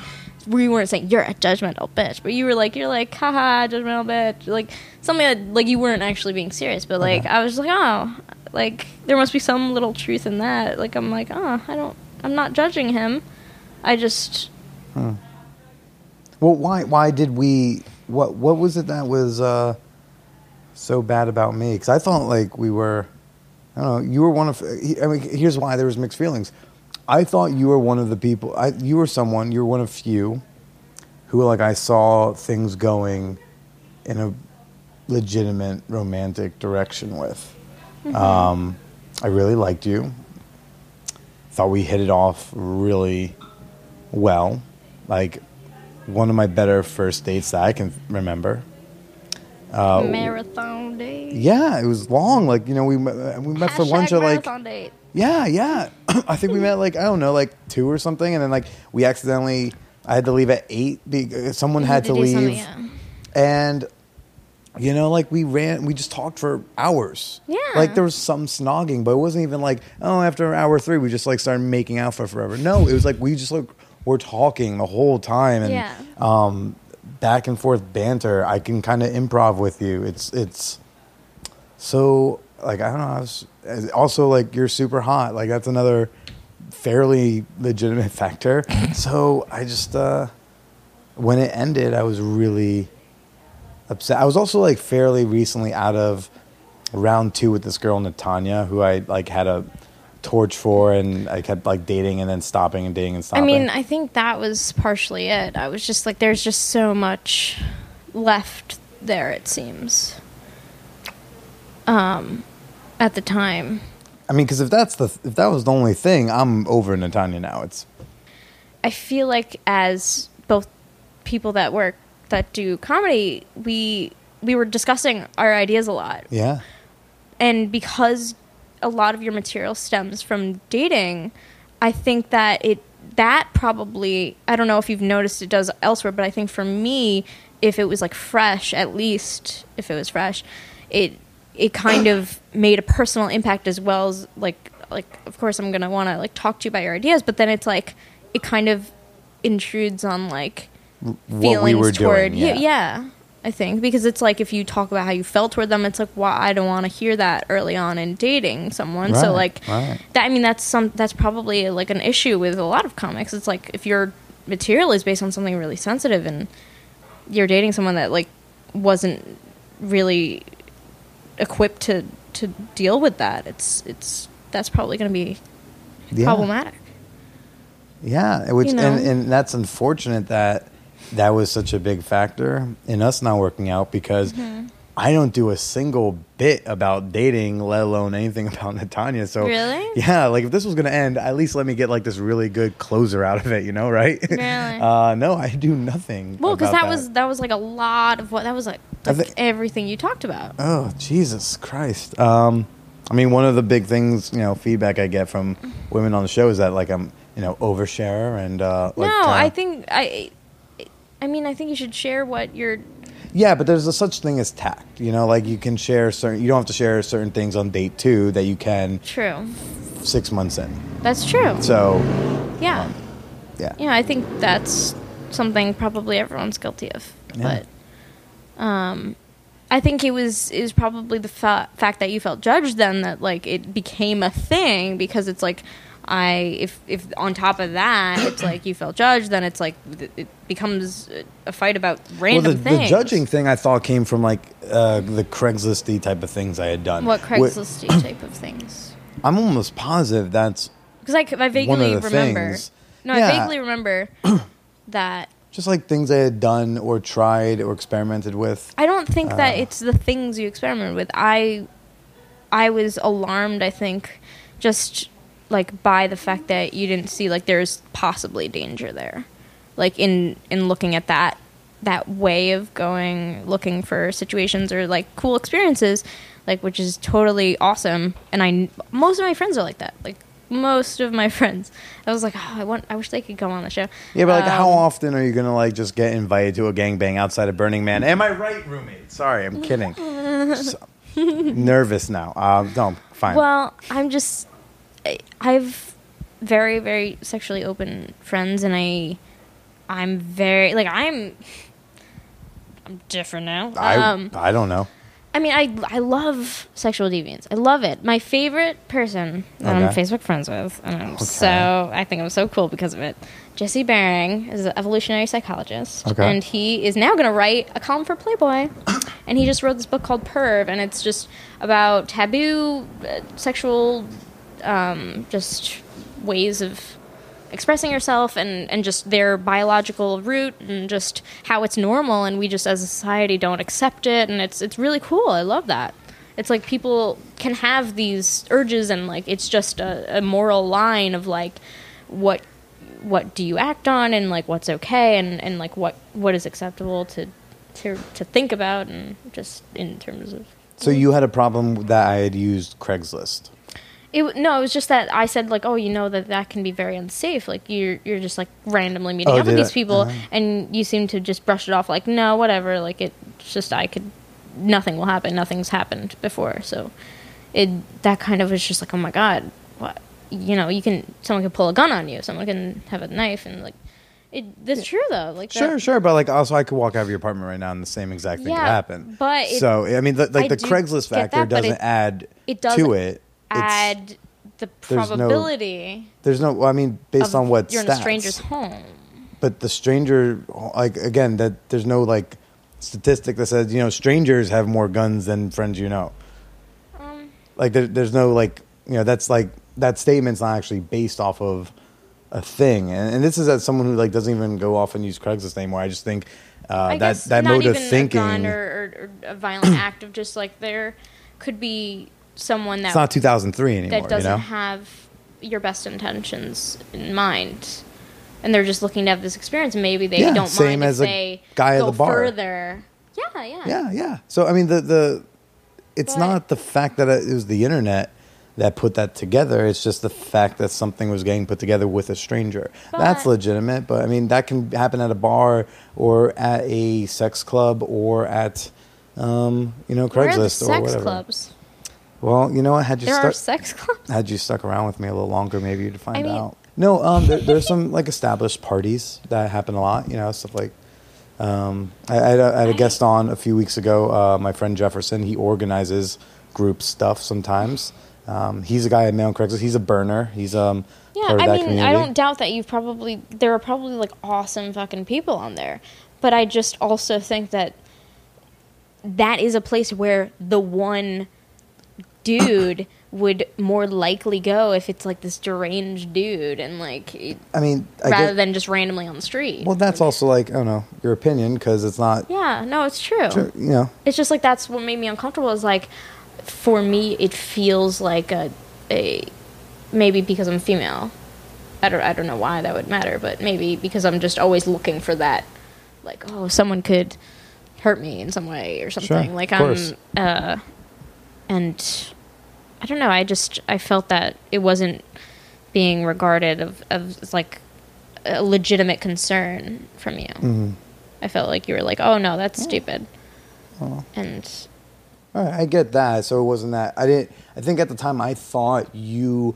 We weren't saying you're a judgmental bitch, but you were like, you're like, haha, judgmental bitch. Like something that like you weren't actually being serious, but like I was like, oh, like there must be some little truth in that. Like I'm like, oh, I'm not judging him. I just... Well, why did we... What was it that was so bad about me? Because I thought, like, we were... I don't know. You were one of... I mean, here's why there was mixed feelings. I thought you were one of the people... You were one of few who, like, I saw things going in a legitimate romantic direction with. Mm-hmm. I really liked you. Thought we hit it off really well, like one of my better first dates that I can remember. Marathon date. Yeah, it was long. Like, you know, we met for lunch at like marathon date. Yeah. I think we met like, I don't know, like 2 or something, and then like we accidentally I had to leave at 8. Someone had to leave, and you know, like we just talked for hours. Yeah. Like there was some snogging, but it wasn't even like, oh, after hour 3, we just like started making out for forever. No, it was like, we just like, we're talking the whole time, and back and forth banter. I can kind of improv with you. It's so like, I don't know. Also like, you're super hot. Like that's another fairly legitimate factor. So I just, when it ended, I was really upset. I was also like fairly recently out of round 2 with this girl Natanya, who I like had a torch for, and I kept like dating and then stopping and dating and stopping. I mean, I think that was partially it. I was just like, there's just so much left there, it seems. At the time. I mean, because if that was the only thing, I'm over Natanya now. I feel like as both people that work that do comedy, we were discussing our ideas a lot. Yeah. And because a lot of your material stems from dating, I think that that probably, I don't know if you've noticed it does elsewhere, but I think for me, if it was fresh, it kind of made a personal impact as well as like like, of course I'm going to want to, like, talk to you about your ideas, but then it's, like, it kind of intrudes on, like, feelings we were toward doing, you. Yeah, I think. Because it's, like, if you talk about how you felt toward them, it's, like, well, I don't want to hear that early on in dating someone. Right, so, like, right. That, I mean, that's probably, like, an issue with a lot of comics. It's, like, if your material is based on something really sensitive and you're dating someone that, like, wasn't really equipped to deal with that, that's probably going to be problematic. Yeah, which, you know? and that's unfortunate that was such a big factor in us not working out, because mm-hmm. I don't do a single bit about dating, let alone anything about Natanya. So really? Yeah, like if this was going to end, at least let me get like this really good closer out of it, you know, right? Really? No, I do nothing. Well, because that was like a lot of everything you talked about. Oh, Jesus Christ. I mean, one of the big things, you know, feedback I get from women on the show is that, like, I'm, you know, overshare and I think you should share what you're. Yeah, but there's such thing as tact, you know. Like you can share certain, you don't have to share certain things on date 2 that you can. True. 6 months in. That's true. So. Yeah. Yeah, I think that's something probably everyone's guilty of, yeah. But, I think it was probably the fact that you felt judged then that like it became a thing because it's like. If on top of that, it's like you felt judged, then it's like it becomes a fight about random things. The judging thing I thought came from like the Craigslist-y type of things I had done. What Craigslist-y type of things? I'm almost positive that's because I vaguely one of the remember. Things. No, yeah. I vaguely remember that. Just like things I had done or tried or experimented with. I don't think that it's the things you experiment with. I was alarmed. I think just. Like by the fact that you didn't see like there's possibly danger there, like in looking at that way of going looking for situations or like cool experiences, like which is totally awesome. And most of my friends are like that. Like most of my friends, I was like, oh, I wish they could come on the show. Yeah, but like, how often are you gonna like just get invited to a gangbang outside of Burning Man? Am I right, roommate? Sorry, I'm kidding. So, nervous now. No, fine. Well, I'm just. I've very, very sexually open friends, and I'm very like I'm different now. I don't know. I mean, I love sexual deviance. I love it. My favorite person that I'm Facebook friends with, and I'm I think I'm so cool because of it. Jesse Bering is an evolutionary psychologist, and he is now going to write a column for Playboy, and he just wrote this book called Perv, and it's just about taboo sexual. Just ways of expressing yourself and just their biological root and just how it's normal and we just as a society don't accept it, and it's really cool. I love that. It's like people can have these urges and like it's just a moral line of like what do you act on and like what's okay and like what is acceptable to think about and just in terms of. So you had a problem that I had used Craigslist. It was just that I said, like, oh, you know that can be very unsafe. Like, you're just, like, randomly meeting up with these people, and you seem to just brush it off, like, no, whatever. Like, it's just nothing will happen. Nothing's happened before. So that kind of was just like, oh, my God. What? You know, someone can pull a gun on you. Someone can have a knife and, like. That's true, though. Like sure, but like also I could walk out of your apartment right now and the same exact thing could happen. But the Craigslist factor doesn't add the probability. Based on what you're stats. You're in a stranger's home. But the stranger, like, again, that there's no, like, statistic that says, you know, strangers have more guns than friends you know. Like, there's no, like, you know, that's, like, that statement's not actually based off of a thing. And this is as someone who, like, doesn't even go off and use Craigslist anymore. I just think that mode of thinking. Not even a gun or a violent act of just, like, there could be. Someone that it's not 2003 anymore. That doesn't have your best intentions in mind, and they're just looking to have this experience. Maybe they don't mind if they go further. Yeah. So I mean, it's not the fact that it was the internet that put that together. It's just the fact that something was getting put together with a stranger. That's legitimate, but I mean, that can happen at a bar or at a sex club or at Craigslist or whatever. Sex clubs. Well, you know what? Had you there are sex clubs. Had you stuck around with me a little longer, maybe you'd find out. No, there's some like established parties that happen a lot. You know, stuff like I had a guest on a few weeks ago. My friend Jefferson, he organizes group stuff sometimes. He's a guy I met on Craigslist. He's a burner. He's part of that community. I don't doubt that there are probably like awesome fucking people on there, but I just also think that is a place where the one dude would more likely go if it's like this deranged dude and like rather than just randomly on the street. Well, that's also like, I don't know, your opinion because it's not. Yeah, no, it's true. You know, it's just like that's what made me uncomfortable. Is like for me, it feels like a maybe because I'm female. I don't know why that would matter, but maybe because I'm just always looking for that. Like, oh, someone could hurt me in some way or something. Sure, like I'm. And I don't know, I felt that it wasn't being regarded as like a legitimate concern from you. Mm-hmm. I felt like you were like, oh no, that's stupid. Oh. And I get that. So it wasn't that I think at the time I thought it was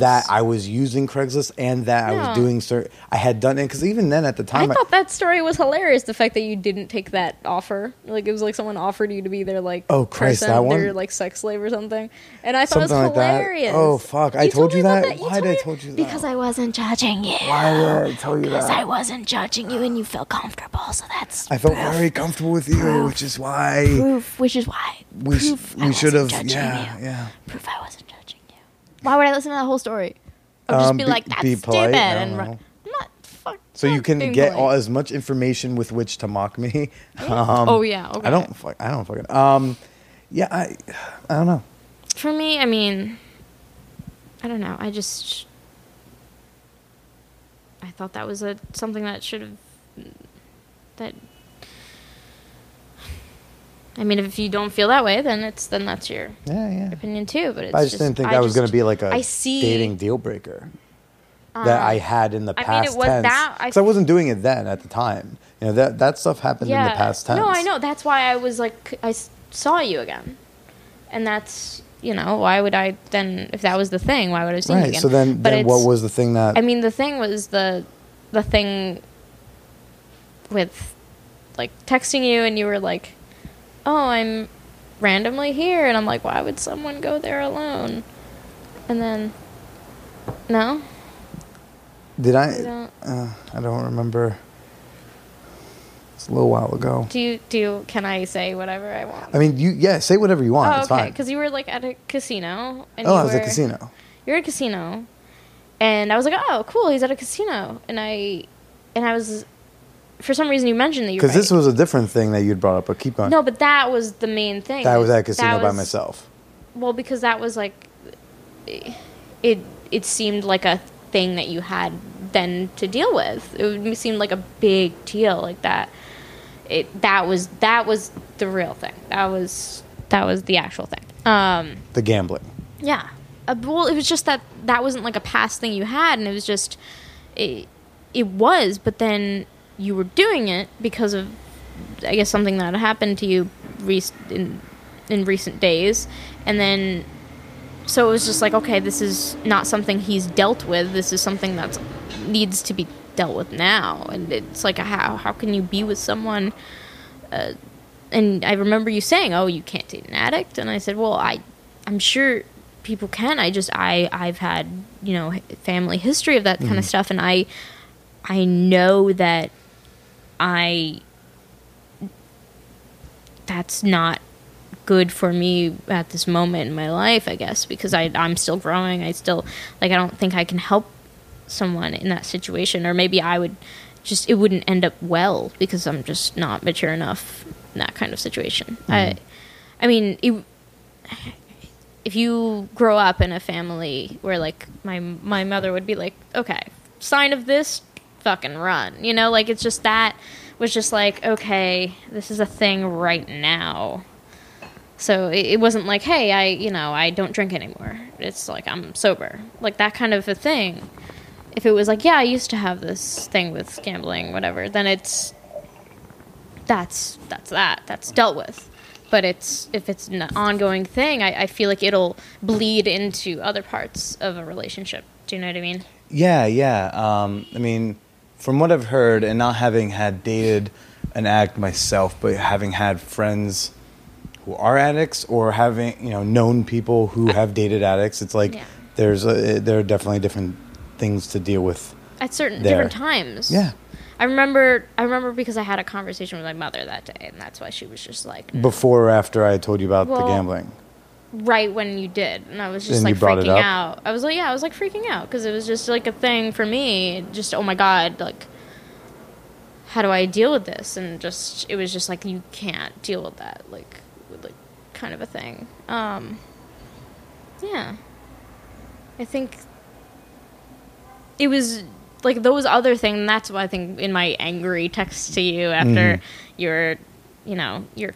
that I was using Craigslist and that I was doing I had done it because even then at the time I thought that story was hilarious, the fact that you didn't take that offer. Like it was like someone offered you to be their like their like sex slave or something. And I thought it was hilarious. Like oh fuck, I told you that? Why did I told you that? Because I wasn't judging you. Why did I tell you that? Because I wasn't judging you and you felt comfortable, so that's I felt very comfortable with you, which is why we should have proof I wasn't judging you. Why would I listen to that whole story? I would just be like, that's stupid. And I'm not fucked. So you can get as much information with which to mock me. Okay. I don't fucking. I don't know. For me, I mean, I don't know. I thought that was something that should have that. I mean, if you don't feel that way, then that's your opinion too. But it's I just didn't think that was going to be like a dating deal breaker that I had in the past tense. Because I wasn't doing it then at the time. You know that stuff happened in the past tense. No, I know. That's why I was like, I saw you again, and that's why would I then if that was the thing? Why would I see you again? So then what was the thing that? I mean, the thing was the thing with like texting you, and you were like. Oh, I'm randomly here, and I'm like, why would someone go there alone? And then, no? Did I? I don't remember. It's a little while ago. Can I say whatever I want? I mean, say whatever you want. Oh, it's okay, because you were like at a casino. And I was at a casino. You were at a casino, and I was like, oh, cool, he's at a casino, and I was. For some reason, you mentioned that you were. Because this was a different thing that you'd brought up, but keep going. No, but that was the main thing. That was at a casino by myself. Well, because that was like. It seemed like a thing that you had then to deal with. It seemed like a big deal, like that. That was the real thing. That was the actual thing. The gambling. Yeah. Well, it was just that wasn't like a past thing you had, and it was just. It was, but then. You were doing it because of, I guess, something that happened to you in recent days. And then, so it was just like, okay, this is not something he's dealt with. This is something that needs to be dealt with now. And it's like, how can you be with someone? And I remember you saying, oh, you can't date an addict. And I said, well, I'm sure people can. I just, I've had, family history of that kind of stuff. And I know that that's not good for me at this moment in my life, I guess, because I'm still growing. I still, I don't think I can help someone in that situation, or maybe I would it wouldn't end up well because I'm just not mature enough in that kind of situation. Mm-hmm. I mean, if you grow up in a family where my mother would be like, okay, sign of this, fucking run. It's just that was just like, okay, this is a thing right now. So it wasn't like, hey, I don't drink anymore. It's like, I'm sober. Like that kind of a thing. If it was like, yeah, I used to have this thing with gambling, whatever, then that's dealt with. But it's if it's an ongoing thing, I feel like it'll bleed into other parts of a relationship. Do you know what I mean? Yeah, yeah. I mean, from what I've heard, and not having had dated an addict myself, but having had friends who are addicts, or having known people who have dated addicts, it's like there are definitely different things to deal with at certain different times. Yeah. I remember because I had a conversation with my mother that day, and that's why she was just like... Before or after I told you about the gambling? Right when you did, and I was just freaking out. I was like, yeah, I was like freaking out, because it was just like a thing for me, just, oh my God, like, how do I deal with this? And just, it was just like, you can't deal with that, like kind of a thing. Yeah. I think it was... Like, those other things, that's why I think in my angry text to you after you're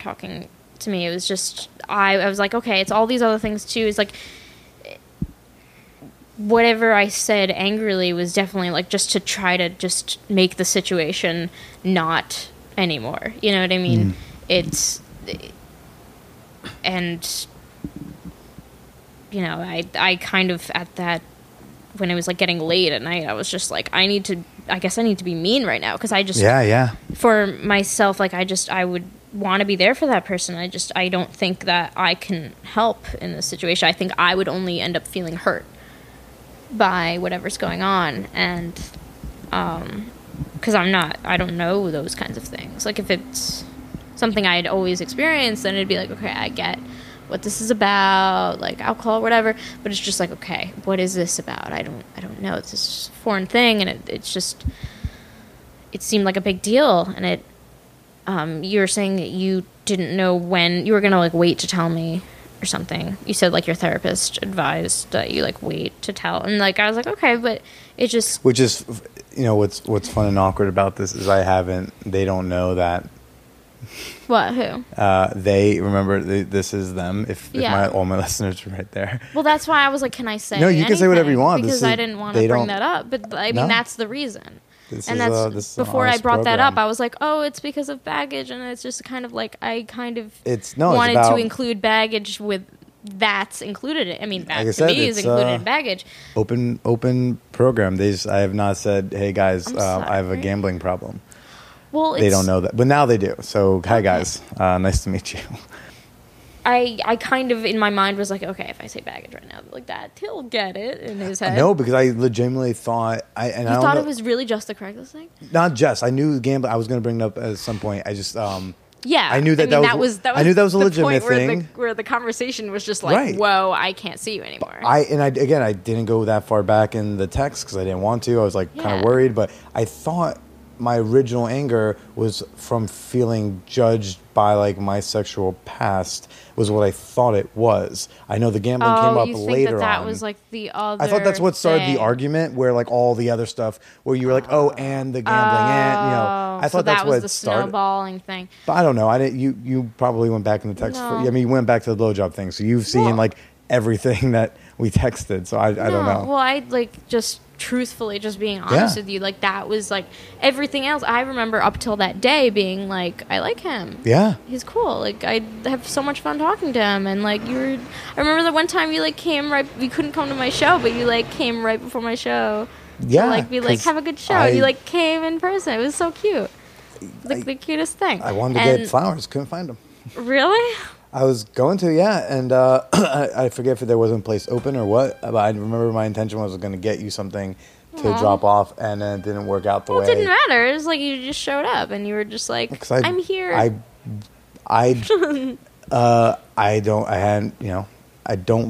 talking to me, it was just, I was like, okay, it's all these other things, too. It's like, whatever I said angrily was definitely, like, just to try to just make the situation not anymore. You know what I mean? Mm. And, I kind of, at that, when it was like getting late at night, I was just like, I guess I need to be mean right now, because I just for myself, like, I would want to be there for that person. I don't think that I can help in this situation. I think I would only end up feeling hurt by whatever's going on, and because I don't know those kinds of things. Like, if it's something I had always experienced, then it'd be like, okay, I get what this is about, like alcohol or whatever, but it's just like, okay, what is this about? I don't know. It's just a foreign thing, and it seemed like a big deal, and it you were saying that you didn't know when you were gonna like wait to tell me or something. You said like your therapist advised that you like wait to tell, and like I was like, okay, but it just, which is what's fun and awkward about this is they don't know that. What? Who? They remember. This is them. If all my listeners were right there. Well, that's why I was like, "Can I say?" No, you can say whatever you want, because I didn't want to bring that up. But I mean, that's the reason. That's before I brought that up. I was like, "Oh, it's because of baggage," and it's just kind of like I wanted to include baggage with that's included. I mean, that to me is included in baggage. Open program. I have not said, "Hey guys, I have a gambling problem." Well, they don't know that, but now they do. So, hi guys, nice to meet you. I kind of in my mind was like, okay, if I say baggage right now, like that, he'll get it in his head. No, because I legitimately thought it was really just the Craigslist thing. Not just. I knew gambling. I was going to bring it up at some point. I just I knew that was a legitimate thing. Where the conversation was just like, right. Whoa, I can't see you anymore. I didn't go that far back in the text because I didn't want to. I was like kind of worried, but I thought. My original anger was from feeling judged by like my sexual past was what I thought it was. I know the gambling came up later on. That was like the other. I thought that's what started the argument where like all the other stuff where you were like, oh, and the gambling, and I thought that's what it started. Snowballing thing. But I don't know. I didn't. You probably went back in the text. No. You went back to the blowjob thing, so you've seen like everything that we texted. So I don't know. Well, I like just. Truthfully, just being honest with you, like that was like everything else. I remember up till that day being like, I like him. Yeah, he's cool. Like I have so much fun talking to him, and like I remember that one time you like came right. You couldn't come to my show, but you like came right before my show. Yeah, to, like be like have a good show. You like came in person. It was so cute. Like the cutest thing. I wanted to get flowers, couldn't find them. Really? I was going to, and I forget if there wasn't a place open or what, but I remember my intention was going to get you something to drop off, and then it didn't work out the way. It didn't matter. It was like you just showed up, and you were just like, I'm here. I don't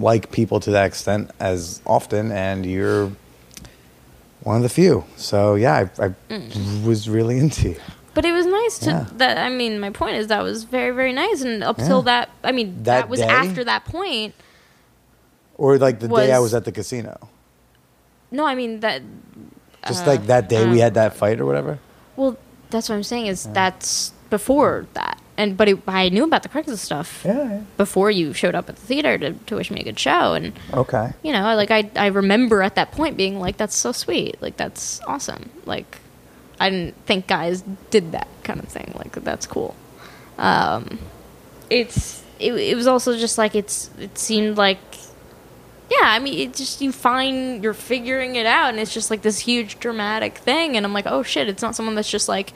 like people to that extent as often, and you're one of the few. So, yeah, I was really into you. But it was nice to that. I mean, my point is that was very, very nice. And up till that, I mean, that was day? After that point. Or like the day I was at the casino. No, I mean that. Just like that day we had that fight or whatever. Well, that's what I'm saying is that's before that. And but I knew about the Craigslist stuff before you showed up at the theater to wish me a good show. And like I remember at that point being like, that's so sweet. Like that's awesome. Like. I didn't think guys did that kind of thing. Like, that's cool. it was also just like it seemed like, yeah, I mean, it just, you're figuring it out, and it's just like this huge dramatic thing, and I'm like, oh shit, it's not someone that's just like,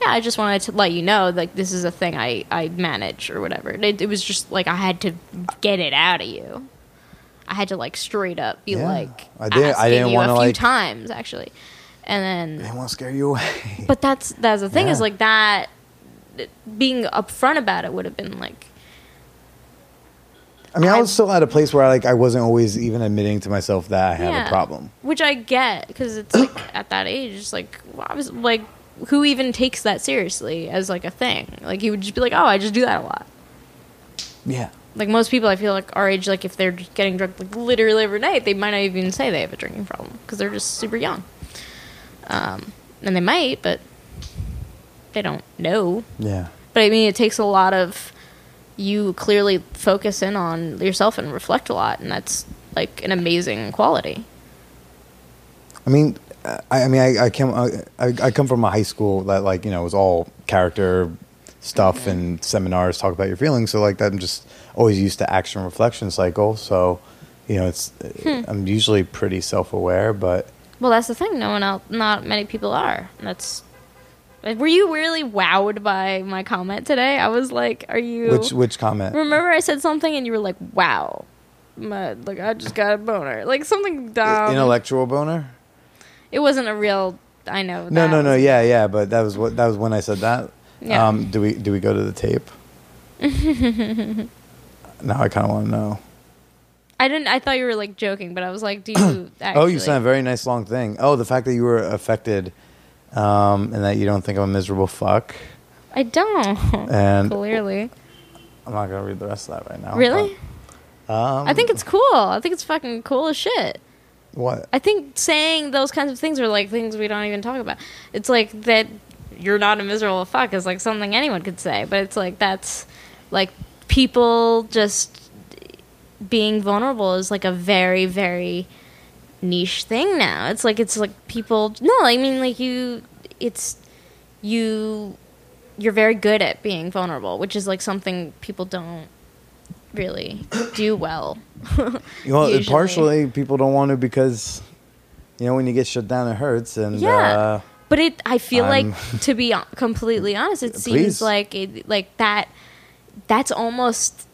yeah, I just wanted to let you know, like, this is a thing I manage or whatever. It was just like I had to get it out of you. I had to like straight up be like, I didn't want to, a few times actually, and then I didn't want to scare you away. But that's the thing is like that being upfront about it would have been like. I mean, I was still at a place where I wasn't always even admitting to myself that I have a problem, which I get because it's like at that age, it's like well, I was like, who even takes that seriously as like a thing? Like you would just be like, oh, I just do that a lot. Yeah. Like most people, I feel like our age, like if they're getting drunk like literally every night, they might not even say they have a drinking problem because they're just super young. And they might, but they don't know. Yeah. But I mean, it takes a lot of you clearly focus in on yourself and reflect a lot, and that's like an amazing quality. I mean, I come from a high school that like, you know, it was all character stuff and seminars, talk about your feelings. So like that, I'm just always used to action reflection cycle. So, you know, it's I'm usually pretty self-aware, but well, that's the thing. No one else, not many people are. That's were you really wowed by my comment today? I was like, are you which comment? Remember I said something and you were like, wow, like I just got a boner, like something dumb. Intellectual boner. It wasn't a real. I know. That no. Yeah. But that was when I said that. Yeah. Do we go to the tape? Now I kind of want to know. I didn't. I thought you were like joking, but I was like, do you? Actually? Oh, you sent a very nice long thing. Oh, the fact that you were affected, and that you don't think I'm a miserable fuck. I don't. And clearly, I'm not gonna read the rest of that right now. Really? But, I think it's cool. I think it's fucking cool as shit. What? I think saying those kinds of things are like things we don't even talk about. It's like that you're not a miserable fuck is like something anyone could say, but it's like that's like people just being vulnerable is like a very, very niche thing now. It's like people you're very good at being vulnerable, which is like something people don't really do well. Usually. Partially people don't want to because you know when you get shut down it hurts, and but I feel like to be completely honest, it seems like that's almost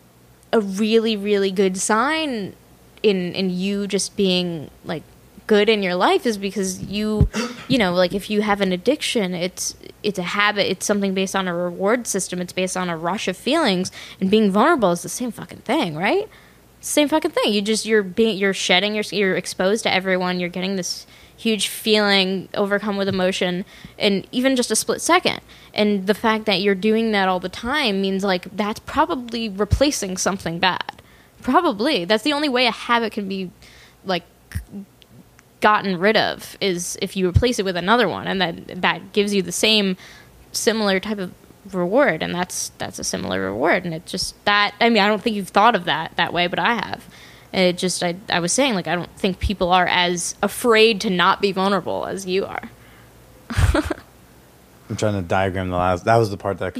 a really, really good sign in you just being like good in your life, is because you know, like if you have an addiction, it's a habit, it's something based on a reward system, it's based on a rush of feelings, and being vulnerable is the same fucking thing, right? Same fucking thing. You're exposed to everyone, you're getting this huge feeling overcome with emotion in even just a split second, and the fact that you're doing that all the time means like that's probably replacing something bad. Probably that's the only way a habit can be like gotten rid of, is if you replace it with another one, and that gives you the similar type of reward, and that's a similar reward. And it just that, I mean, I don't think you've thought of that way, but I have. And it just I was saying, like, I don't think people are as afraid to not be vulnerable as you are. I'm trying to diagram the last. That was the part that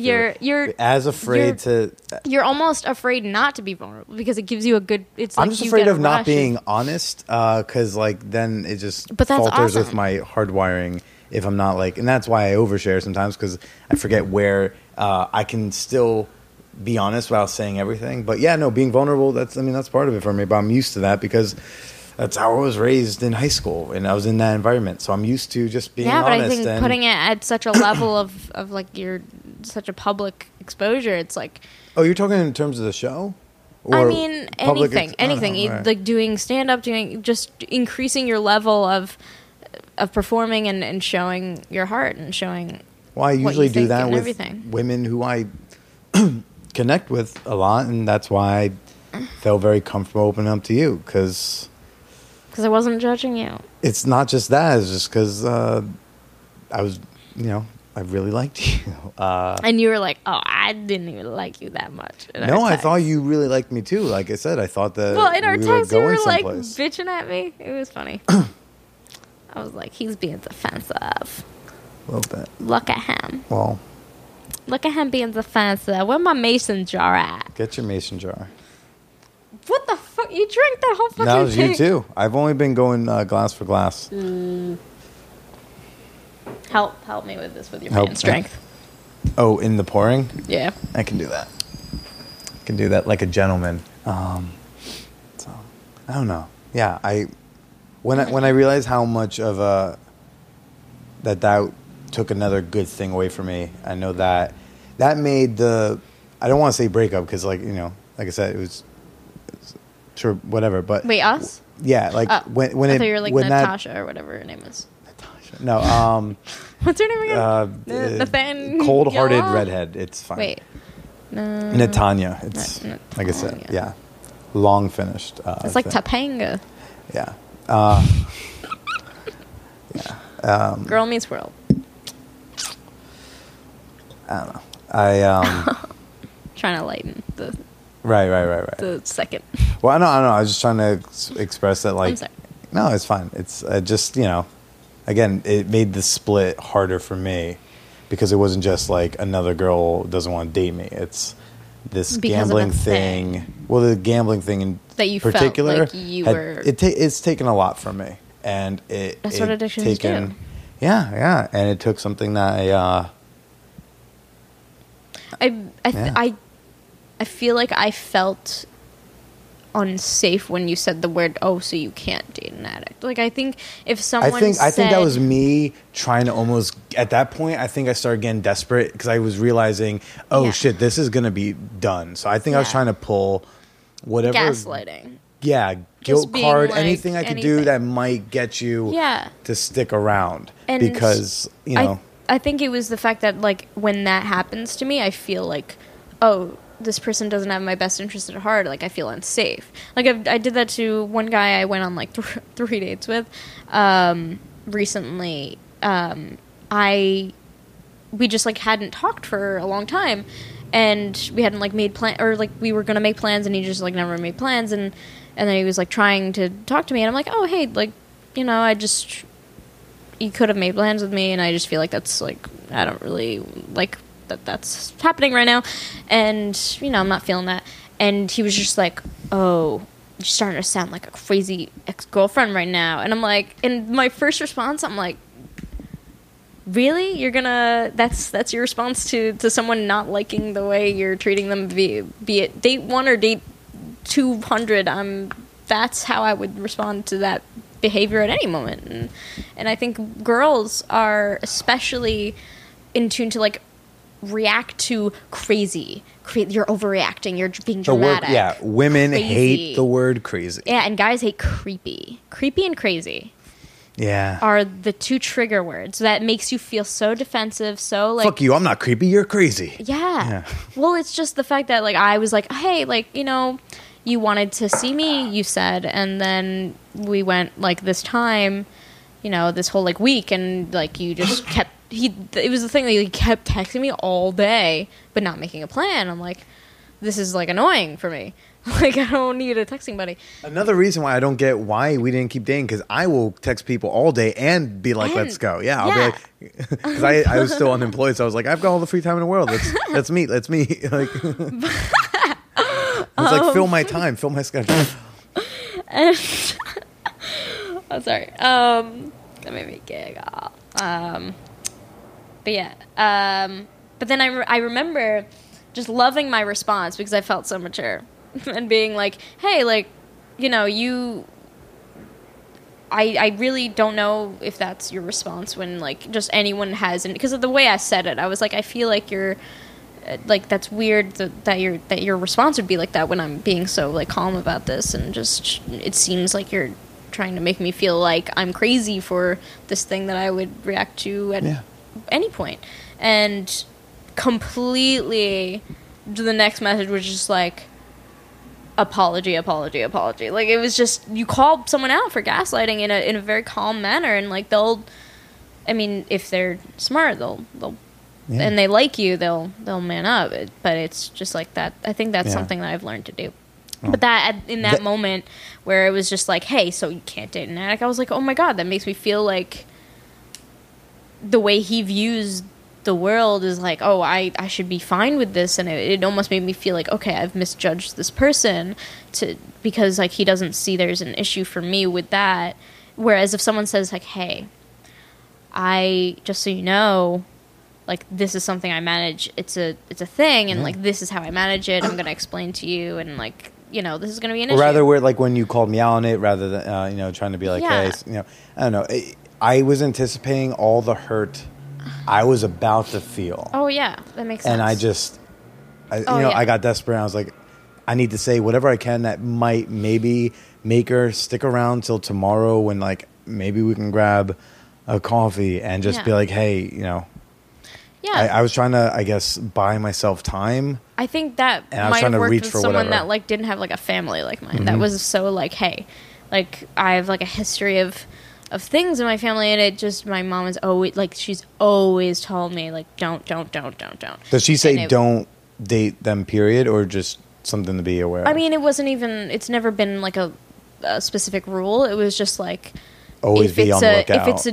You're almost afraid not to be vulnerable because it gives you a good. It's like I'm just afraid of not being honest, because like then it just falters with my hardwiring if I'm not like, and that's why I overshare sometimes, because I forget where I can still be honest without saying everything. But yeah, no, being vulnerable. That's part of it for me. But I'm used to that because that's how I was raised in high school, and I was in that environment, so I'm used to just being honest. Yeah, but I think putting it at such a level of like you're such a public exposure, it's like. Oh, you're talking in terms of the show? Or I mean, anything. Oh, no, right. Like doing stand-up, doing just increasing your level of performing and showing your heart and showing. Well, I usually do that with everything. Women who I connect with a lot, and that's why I felt very comfortable opening up to you because I wasn't judging you. It's not just that. It's just because I was, you know, I really liked you. And you were like, oh, I didn't even like you that much. No, I thought you really liked me too. Like I said, I thought that well, in our text, you were like bitching at me. It was funny. I was like, he's being defensive. A little bit. Look at him. Well, Look at him being defensive. Where my mason jar at? Get your mason jar. What the fuck? You drank that whole fucking thing. No, you too. I've only been going glass for glass. Mm. Help me with this with your hand strength. Oh, in the pouring? Yeah. I can do that. I can do that like a gentleman. So I don't know. Yeah, when I realized how much of a that took another good thing away from me. I know that made the, I don't want to say breakup because, like, you know, like I said, it was sure, whatever, but wait, us? Yeah, like when I thought you were like Natasha or whatever her name is. Natasha. No, what's her name again? The cold-hearted redhead. It's fine. Wait. Natanya. It's Natanya. Like I said, yeah. Long finished. It's like Topanga. Yeah. Yeah. Girl Meets World. I don't know. Trying to lighten the right. The second. Well, I know. I was just trying to express that, like, I'm sorry. No, it's fine. It's just, you know, again, it made the split harder for me because it wasn't just like another girl doesn't want to date me. It's this because gambling thing. Well, the gambling thing in that you particular felt like you were. It's taken a lot from me, and that's what addictions do. Yeah, and it took something that I feel like I felt unsafe when you said the word, oh, so you can't date an addict. Like, I think if someone said... I think that was me trying to almost... At that point, I think I started getting desperate because I was realizing, oh, shit, this is going to be done. So I think I was trying to pull whatever... Gaslighting. Yeah, guilt card, like, anything I could do that might get you to stick around. And because, you know... I think it was the fact that, like, when that happens to me, I feel like, oh, this person doesn't have my best interest at heart. Like, I feel unsafe. Like, I did that to one guy I went on, like, three dates with recently. We just, like, hadn't talked for a long time. And we hadn't, like, made plans. Or, like, we were going to make plans, and he just, like, never made plans. And then he was, like, trying to talk to me. And I'm like, oh, hey, like, you know, I just... You could have made plans with me, and I just feel like that's, like, I don't really like that's happening right now. And, you know, I'm not feeling that. And he was just like, oh, you're starting to sound like a crazy ex-girlfriend right now. And I'm like, in my first response, I'm like, really? You're gonna, that's your response to someone not liking the way you're treating them, be it date one or date 200? That's how I would respond to that behavior at any moment. And I think girls are especially in tune to, like, react to crazy. You're overreacting. You're being dramatic. Women crazy. Hate the word crazy. Yeah, and guys hate creepy. Creepy and crazy. Yeah. Are the two trigger words that makes you feel so defensive, so, like... Fuck you, I'm not creepy, you're crazy. Yeah. Well, it's just the fact that, like, I was like, hey, like, you know... You wanted to see me, you said, and then we went, like, this time, you know, this whole, like, week, and, like, you just kept... It was the thing that he kept texting me all day, but not making a plan. I'm like, this is, like, annoying for me. Like, I don't need a texting buddy. Another reason why I don't get why we didn't keep dating, because I will text people all day and be like, let's go. Yeah, I'll be like... Because I was still unemployed, so I was like, I've got all the free time in the world. Let's meet. Like... It's like, fill my time, fill my schedule. And I'm sorry. That made me giggle. But yeah. But then I remember just loving my response because I felt so mature and being like, hey, like, you know, I really don't know if that's your response when, like, just anyone has. And because of the way I said it, I was like, I feel like you're. Like, that's weird that your response would be like that when I'm being so, like, calm about this, and just it seems like you're trying to make me feel like I'm crazy for this thing that I would react to at any point. And completely the next message was just like apology. Like, it was just, you called someone out for gaslighting in a very calm manner, and, like, they'll, I mean, if they're smart, they'll yeah. And they like you, they'll man up. But it's just like that. I think that's something that I've learned to do. Oh. But that in that moment where it was just like, hey, so you can't date an addict, I was like, oh my God, that makes me feel like the way he views the world is like, oh, I should be fine with this. And it almost made me feel like, okay, I've misjudged this person because like he doesn't see there's an issue for me with that. Whereas if someone says like, hey, I just so you know, like this is something I manage. It's a thing, and like this is how I manage it. I'm gonna explain to you, and like you know this is gonna be an issue. Rather, we're like when you called me out on it, rather than you know trying to be like, yeah. Hey, you know, I don't know. I was anticipating all the hurt I was about to feel. Oh yeah, that makes sense. And I got desperate. And I was like, I need to say whatever I can that might maybe make her stick around till tomorrow when like maybe we can grab a coffee and just be like, hey, you know. Yeah, I was trying to, I guess, buy myself time. I think that might have worked with someone that like didn't have like a family like mine. Mm-hmm. That was so like, hey, like I have like a history of things in my family, and it just my mom is always like she's always told me like don't. Does she say don't date them? Period, or just something to be aware of? I mean, it wasn't even. It's never been like a specific rule. It was just like always be on the lookout.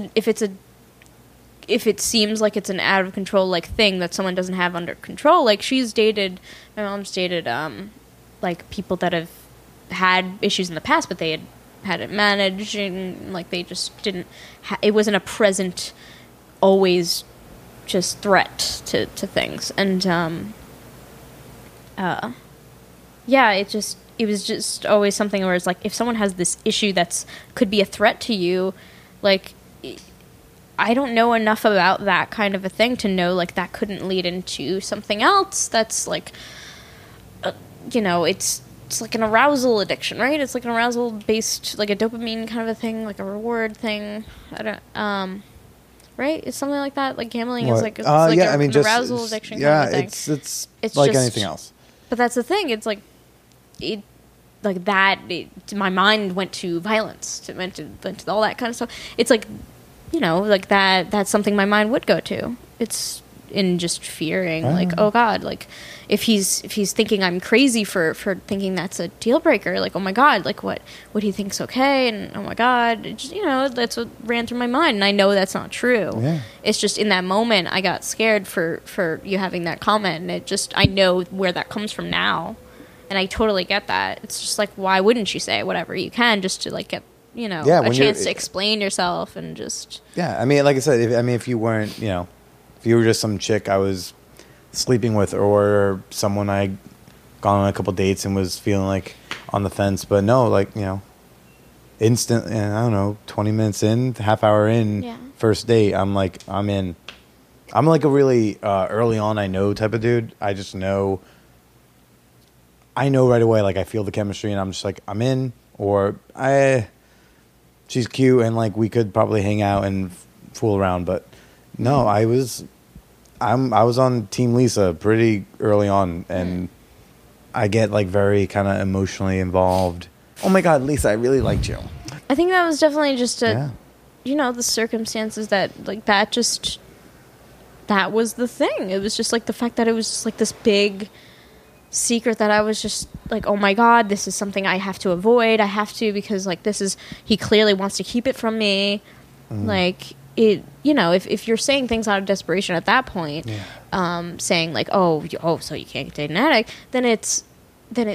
If it seems like it's an out of control like thing that someone doesn't have under control, like my mom's dated like people that have had issues in the past, but they had it managed, and like they just didn't. It wasn't a present, always, just threat to things, and it was just always something where it's like if someone has this issue that's could be a threat to you, like. I don't know enough about that kind of a thing to know, like, that couldn't lead into something else that's, like, you know, it's like an arousal addiction, right? It's, like, an arousal-based, like, a dopamine kind of a thing, like a reward thing. I don't, right? It's something like that? Like, gambling is, like, an arousal addiction kind of thing. Yeah, it's like just, anything else. But that's the thing. It's, like, my mind went to violence. It went to all that kind of stuff. It's, like... You know, like that's something my mind would go to. It's in just fearing, like, oh God, like if he's thinking I'm crazy for thinking that's a deal breaker, like, oh my God, like what he thinks okay, and oh my God, it just, you know, that's what ran through my mind, and I know that's not true. Yeah. It's just in that moment I got scared for you having that comment, and it just I know where that comes from now, and I totally get that. It's just like, why wouldn't you say whatever you can just to like get. You know, a chance to explain yourself and just... Yeah, I mean, like I said, if you weren't, you know, if you were just some chick I was sleeping with or someone I'd gone on a couple dates and was feeling like on the fence, but no, like, you know, instantly, I don't know, 20 minutes in, half hour in, first date, I'm in. I'm like a really early on I know type of dude. I just know... I know right away, like, I feel the chemistry and I'm just like, I'm in, or she's cute, and like we could probably hang out and fool around, but no, I was on Team Lisa pretty early on, and I get like very kind of emotionally involved. Oh my God, Lisa, I really liked you. I think that was definitely just you know, the circumstances that like that was the thing. It was just like the fact that it was just like this big secret that I was just like, oh my God, this is something I have to avoid. I have to, because like this is, he clearly wants to keep it from me. Like it, you know, if you're saying things out of desperation at that point, saying like, so you can't date an addict, then it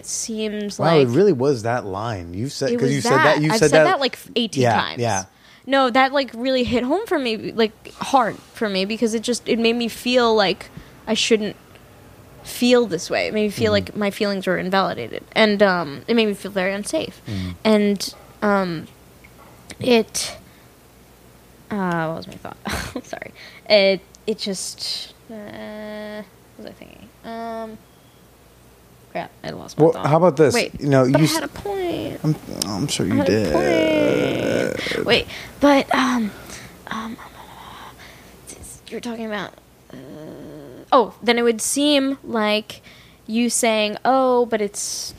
seems like. Wow, it really was that line. You said, because you said that, you said that like 18 times. Yeah. No, that like really hit home for me, like hard for me, because it made me feel like I shouldn't feel this way. It made me feel like my feelings were invalidated, and it made me feel very unsafe, and what was my thought? Sorry. It just what was I thinking? Crap, I lost my thought. How about this? Wait, you had a point. I'm sure you did. Wait, but you're talking about then it would seem like you saying, oh, but it's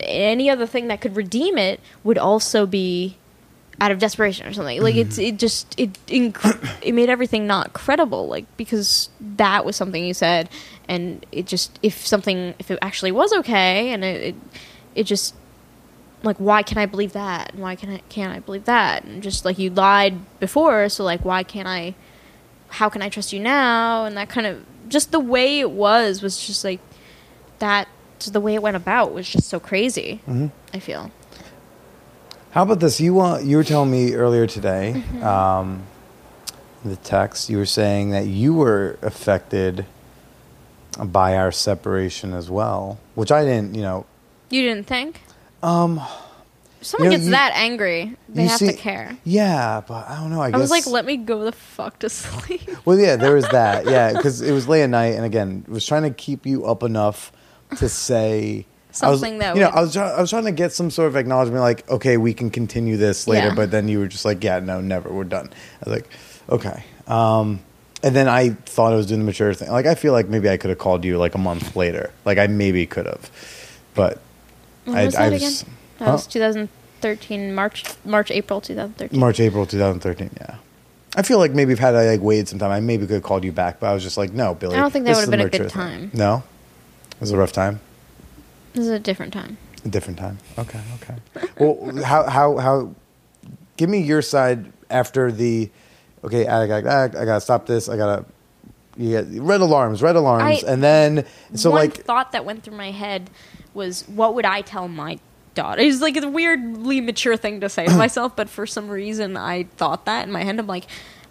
any other thing that could redeem it would also be out of desperation or something. Like it made everything not credible, like, because that was something you said, and it just, if it actually was okay, and it just like, why can I believe that? And why can't I believe that? And just like you lied before. So like, why can't I how can I trust you now? And that kind of, just the way it was just like that, the way it went about was just so crazy, mm-hmm. I feel. How about this? You were telling me earlier today, mm-hmm. The text, you were saying that you were affected by our separation as well, which I didn't, you know. You didn't think? If someone gets that angry, they have to care. Yeah, but I don't know. I guess, was like, let me go the fuck to sleep. Well, yeah, there was that. Yeah, because it was late at night, and again, was trying to keep you up enough to say something that I was trying to get some sort of acknowledgement, like, okay, we can continue this later, yeah. But then you were just like, yeah, no, never, we're done. I was like, okay. And then I thought I was doing the mature thing. Like, I feel like maybe I could have called you like a month later. Like, I maybe could have, but When was that again? That was 2013, April 2013. March, April 2013, yeah. I feel like maybe if had I like waited some time, I maybe could have called you back, but I was just like, no, Billy. I don't think that would have been a good time. No? It was a rough time? It was a different time. A different time. Okay. Well, how? Give me your side after the, okay, I got to stop this. I got to, red alarms. And then, so one like. One thought that went through my head was, what would I tell my daughter? It's like a weirdly mature thing to say to myself, but for some reason I thought that in my head. I'm like,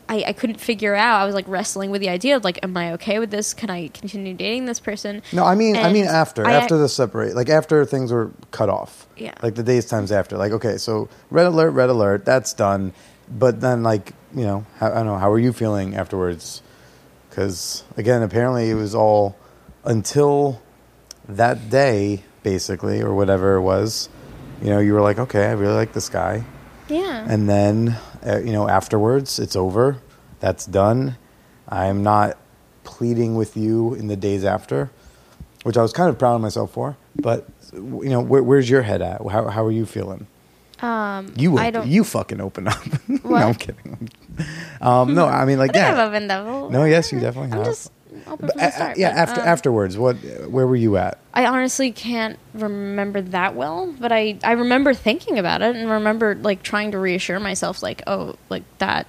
I couldn't figure out. I was like wrestling with the idea of like, am I okay with this? Can I continue dating this person? No, I mean after the separate, like after things were cut off. Yeah. Like the days times after. Like, okay, so red alert, that's done. But then like, you know, I don't know, how were you feeling afterwards? Because again, apparently it was all until that day, basically, or whatever it was, you know, you were like, okay, I really like this guy. Yeah. And then, you know, afterwards, it's over. That's done. I'm not pleading with you in the days after, which I was kind of proud of myself for. But, you know, where's your head at? How are you feeling? You fucking open up. No, I'm kidding. No, I mean, like, I yeah. Opened up. No, yes, you definitely have. Afterwards, where were you at? I honestly can't remember that well, but I remember thinking about it and remember like trying to reassure myself, like, oh, like that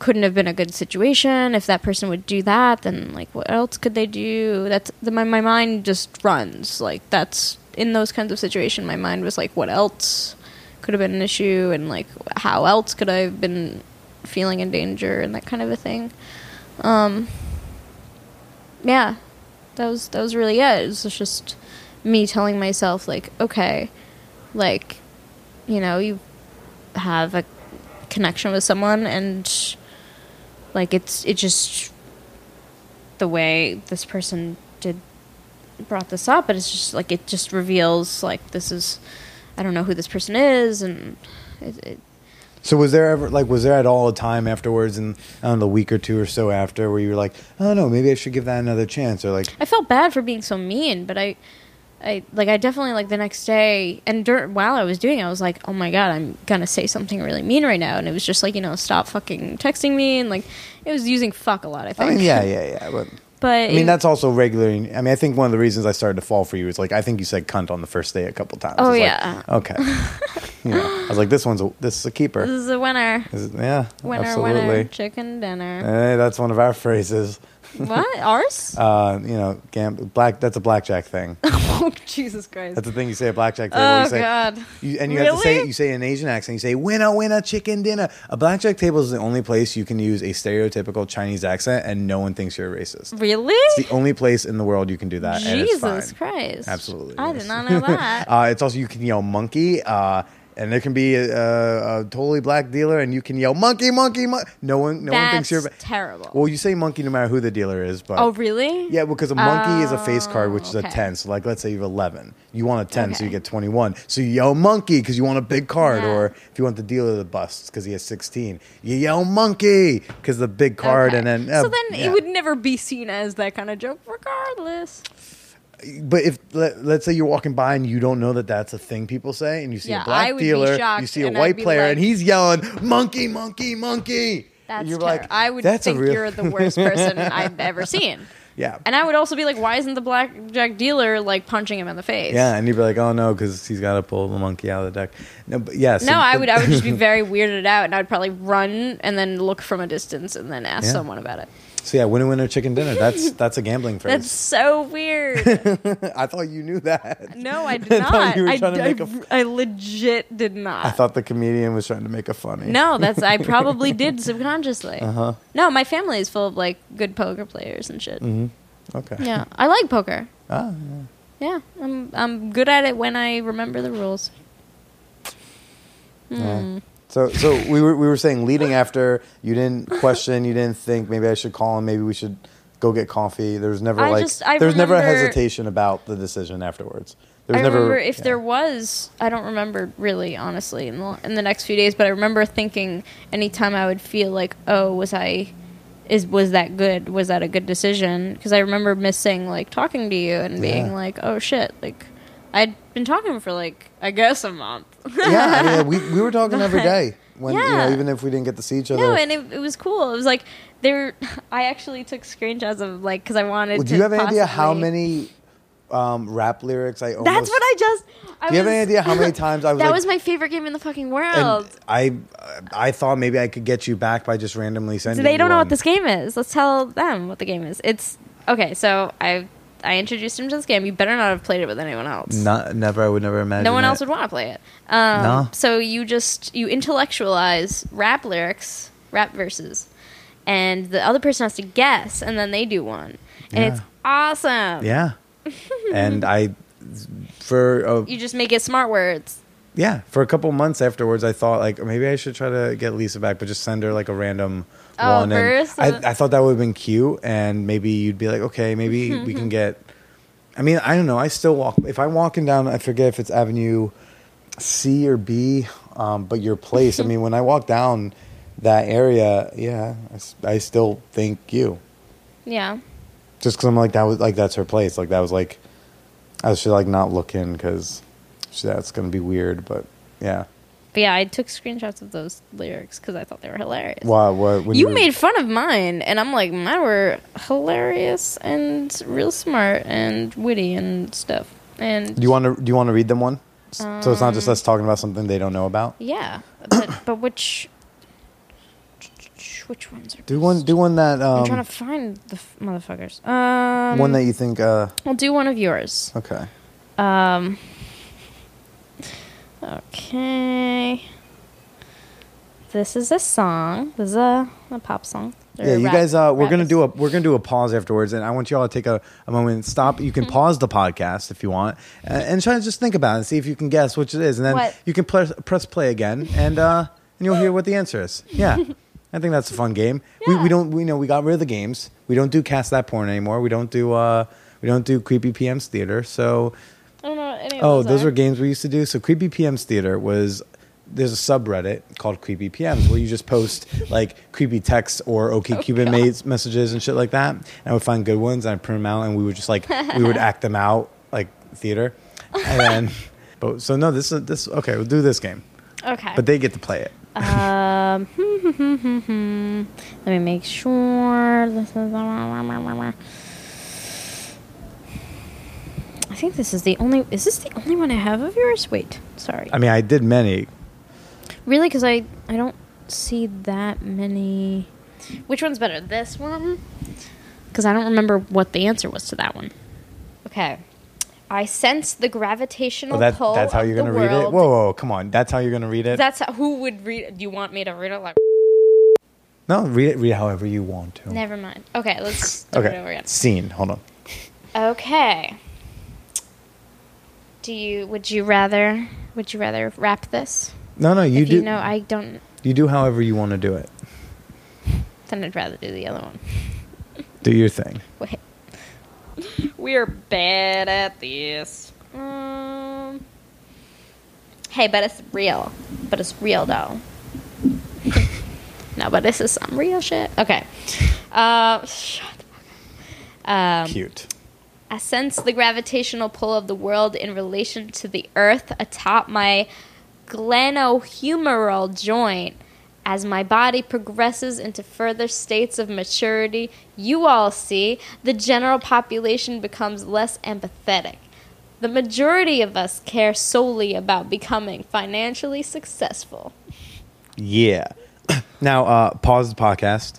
couldn't have been a good situation. If that person would do that, then like what else could they do? That's my mind just runs like that's in those kinds of situations. My mind was like, what else could have been an issue, and like how else could I have been feeling in danger and that kind of a thing. Yeah, that was really it. It was just me telling myself, like, okay, like, you know, you have a connection with someone and, like, it just, the way this person brought this up, but it's just, like, it just reveals, like, this is, I don't know who this person is, and it So was there at all a time afterwards, and I don't know, a week or two or so after, where you were like, oh no, maybe I should give that another chance, or like? I felt bad for being so mean, but I definitely like the next day, and while I was doing it, I was like, oh my god, I'm gonna say something really mean right now, and it was just like, you know, stop fucking texting me, and like it was using fuck a lot, I think. I mean, yeah, but I mean, that's also regular. I mean, I think one of the reasons I started to fall for you is like, I think you said cunt on the first day a couple times. Oh, yeah. Like, okay. You know, I was like, this is a keeper. This is a winner. Yeah, winner, absolutely. Winner, chicken dinner. Hey, that's one of our phrases. What? Ours? You know, that's a blackjack thing. Oh, Jesus Christ. That's the thing you say, a blackjack table. Oh, God. You have to say it, you say it in an Asian accent. You say, winna, winna, chicken dinner. A blackjack table is the only place you can use a stereotypical Chinese accent and no one thinks you're a racist. Really? It's the only place in the world you can do that. Jesus Christ. Absolutely. I did not know that. It's also, you can yell monkey, and there can be a totally black dealer, and you can yell monkey, monkey, monkey. No one thinks you're terrible. Well, you say monkey no matter who the dealer is, but oh really? Yeah, because a monkey is a face card, which is a 10. So like, let's say you have 11, you want a 10, okay. So you get 21. So you yell monkey because you want a big card, yeah. Or if you want the dealer to bust because he has 16, you yell monkey because the big card, okay. And then so then yeah. It would never be seen as that kind of joke, regardless. But if let's say you're walking by and you don't know that that's a thing people say, and you see a black dealer, you see a white player, like, and he's yelling "monkey, monkey, monkey," that's and you're like, I would think you're the worst person I've ever seen. Yeah. And I would also be like, why isn't the blackjack dealer like punching him in the face? Yeah, and you'd be like, oh no, because he's got to pull the monkey out of the duck. No, but yes. Yeah, so no, I would just be very weirded out, and I'd probably run and then look from a distance and then ask someone about it. So yeah, winner chicken dinner. That's a gambling phrase. That's so weird. I thought you knew that. No, I did not. I legit did not. I thought the comedian was trying to make a funny. No, I probably did subconsciously. Uh-huh. No, my family is full of like good poker players and shit. Mm-hmm. Okay. Yeah, I like poker. Ah. Yeah. Yeah, I'm good at it when I remember the rules. Yeah. So we were saying leading after, you didn't question, you didn't think maybe I should call him, maybe we should go get coffee. There was never never a hesitation about the decision afterwards. There was, I don't remember really honestly in the next few days, but I remember thinking anytime I would feel like, oh, was that good? Was that a good decision? Because I remember missing like talking to you and being like, oh shit, like I'd been talking for like, I guess, a month. Yeah, I mean, we were talking every day when you know, even if we didn't get to see each other. No, and it was cool. It was like I actually took screenshots of like, because I wanted. Well, do you have any idea how many rap lyrics I? Almost, that's what I just. Do you have any idea how many times I was? That was my favorite game in the fucking world. And I thought maybe I could get you back by just randomly sending. So they don't know what this game is. Let's tell them what the game is. It's okay. So I introduced him to this game. You better not have played it with anyone else. Never. I would never imagine. No one else would want to play it. No. So you intellectualize rap lyrics, rap verses, and the other person has to guess, and then they do one, and it's awesome. Yeah. And you just make it smart words. Yeah. For a couple months afterwards, I thought like maybe I should try to get Lisa back, but just send her like a random. Oh, first? I thought that would have been cute, and maybe you'd be like, okay, maybe we can get. I mean, I don't know. I still walk. If I'm walking down, I forget if it's Avenue C or B, but your place. I mean, when I walk down that area, yeah, I still think you. Yeah. Just because I'm like, that was like, that's her place. Like, that was like, I should like not look in because that's going to be weird, but yeah. But yeah, I took screenshots of those lyrics because I thought they were hilarious. Wow, you made fun of mine, and I'm like, mine were hilarious and real smart and witty and stuff. And do you want to read them one? So it's not just us talking about something they don't know about. Yeah, but which ones are best? Do one that I'm trying to find the motherfuckers. One that you think. I'll do one of yours. Okay. Okay. This is a song. This is a pop song. Yeah, you guys. We're gonna do a pause afterwards, and I want you all to take a moment and stop. You can pause the podcast if you want, and try to just think about it and see if you can guess which it is, and then you can press play again, and you'll hear what the answer is. Yeah, I think that's a fun game. Yeah. We got rid of the games. We don't do Cast That Porn anymore. We don't do Creepy PM's Theater. So. I don't know what any of those are games we used to do. So Creepy PM's Theater was, there's a subreddit called Creepy PM's where you just post like creepy texts or OkCupid messages and shit like that. And I would find good ones and I'd print them out and we would just like, we would act them out like theater. And then, we'll do this game. Okay. But they get to play it. Let me make sure this is... I think this is the only... Is this the only one I have of yours? Wait, sorry. I mean, I did many. Really? Because I don't see that many... Which one's better? This one? Because I don't remember what the answer was to that one. Okay. I sense the gravitational pull of the world. That's how you're going to read it? Whoa, come on. That's how you're going to read it? That's who would read it? Do you want me to read it like... No, read it however you want to. Never mind. Okay, let's do it over again. Scene. Hold on. Okay. Would you rather wrap this? No, you do. You know, I don't. You do however you want to do it. Then I'd rather do the other one. Do your thing. Wait. We are bad at this. Hey, but it's real. But it's real though. No, but this is some real shit. Okay. Shut up. Cute. I sense the gravitational pull of the world in relation to the earth atop my glenohumeral joint. As my body progresses into further states of maturity, you all see, the general population becomes less empathetic. The majority of us care solely about becoming financially successful. Yeah. Now, pause the podcast.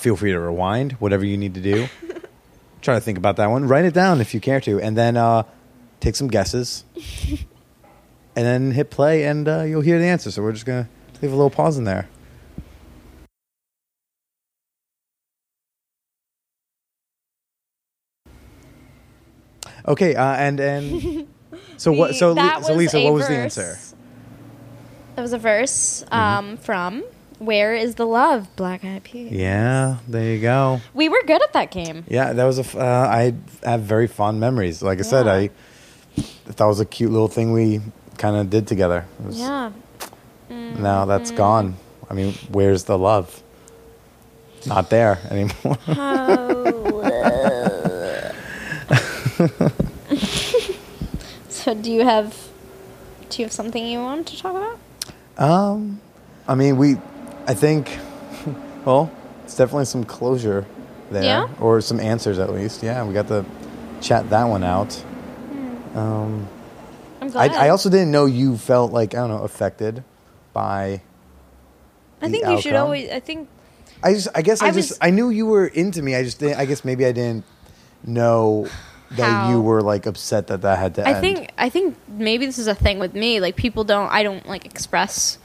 Feel free to rewind, whatever you need to do. Try to think about that one. Write it down if you care to. And then take some guesses. And then hit play, and you'll hear the answer. So we're just going to leave a little pause in there. Okay, Lisa, what was the answer? That was a verse from Where is the Love, Black Eyed Peas. Yeah, there you go. We were good at that game. Yeah, that was I have very fond memories. Like I said, that was a cute little thing we kind of did together. Now that's gone. I mean, where's the love? Not there anymore. So do you have something you want to talk about? It's definitely some closure there. Yeah? Or some answers at least. Yeah, we got to chat that one out. I'm glad. I also didn't know you felt affected by the outcome. You should always I knew you were into me. I guess maybe I didn't know that you were upset that had to end. I think maybe this is a thing with me. People don't. I don't express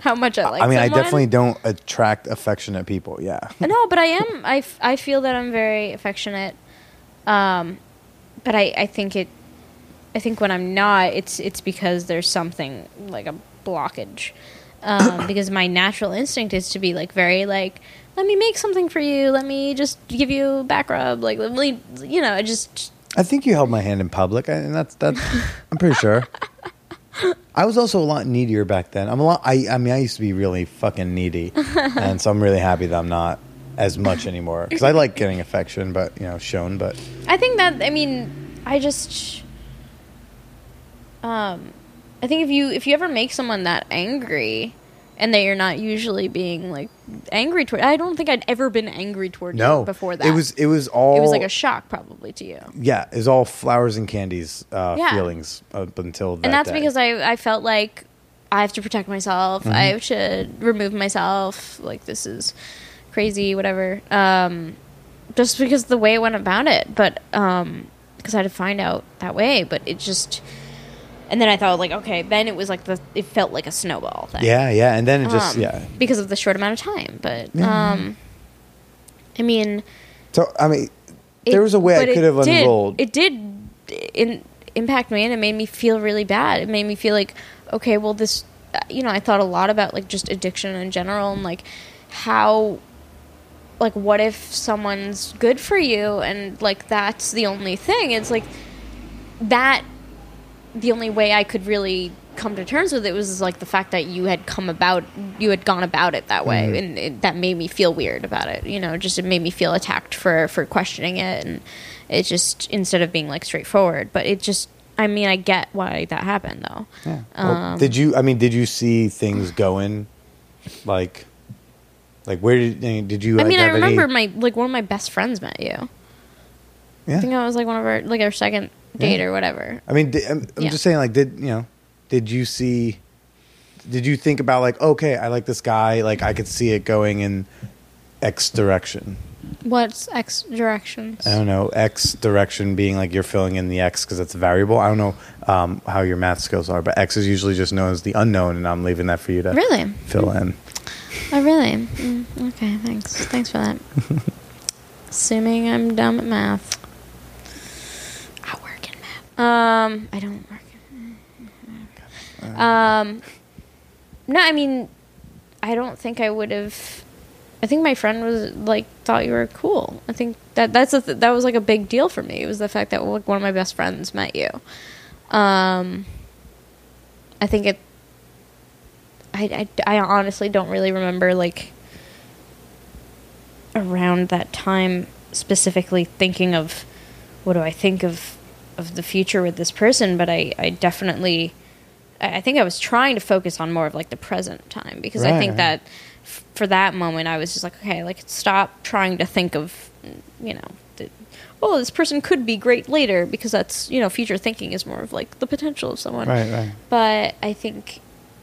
how much I like. I mean, someone. I definitely don't attract affectionate people. Yeah. No, but I am. I feel that I'm very affectionate. But I think when I'm not, it's because there's something like a blockage. Because my natural instinct is to be very let me make something for you. Let me just give you a back rub. I just... I think you held my hand in public, and that's I'm pretty sure. I was also a lot needier back then. I used to be really fucking needy, and so I'm really happy that I'm not as much anymore. Because I like getting affection, but shown. But I think that I just, I think if you ever make someone that angry, and that you're not usually being angry toward. I don't think I'd ever been angry toward you before that. It was a shock probably to you. Yeah, it was all flowers and candies feelings up until that. And that's day. Because I felt like I have to protect myself. Mm-hmm. I should remove myself. This is crazy, whatever. Just because the way I went about it, but because I had to find out that way. But it just. And then I thought, okay, then it was it felt like a snowball thing. Yeah, and then it just, because of the short amount of time, but, there was a way I could have unrolled. It did impact me, and it made me feel really bad. It made me feel okay, well, this, I thought a lot about, just addiction in general, and, how... what if someone's good for you, and, that's the only thing. It's, that... The only way I could really come to terms with it was the fact that you had gone about it that way, and that made me feel weird about it. It made me feel attacked for questioning it, and it just instead of being straightforward. But it just, I get why that happened though. Yeah. Well, did you see things going where did you? I remember one of my best friends met you. Yeah. I think I was one of our our second. Date or whatever. I'm just saying, did you see? Did you think about okay, I like this guy. I could see it going in X direction. What's X directions? I don't know. X direction being you're filling in the X because it's a variable. I don't know how your math skills are, but X is usually just known as the unknown, and I'm leaving that for you to really fill in. Oh, really? Okay, thanks. Thanks for that. Assuming I'm dumb at math. I don't work. No, I don't think I would have. I think my friend was thought you were cool. I think that was a big deal for me. It was the fact that one of my best friends met you. I think it. I honestly don't really remember around that time specifically thinking of what do I think of the future with this person, but I definitely I think I was trying to focus on more of like the present time, because I think that for that moment I was just like, okay, like stop trying to think of, you know, oh, this person could be great later, because that's, you know, future thinking is more of like the potential of someone. Right, right. But I think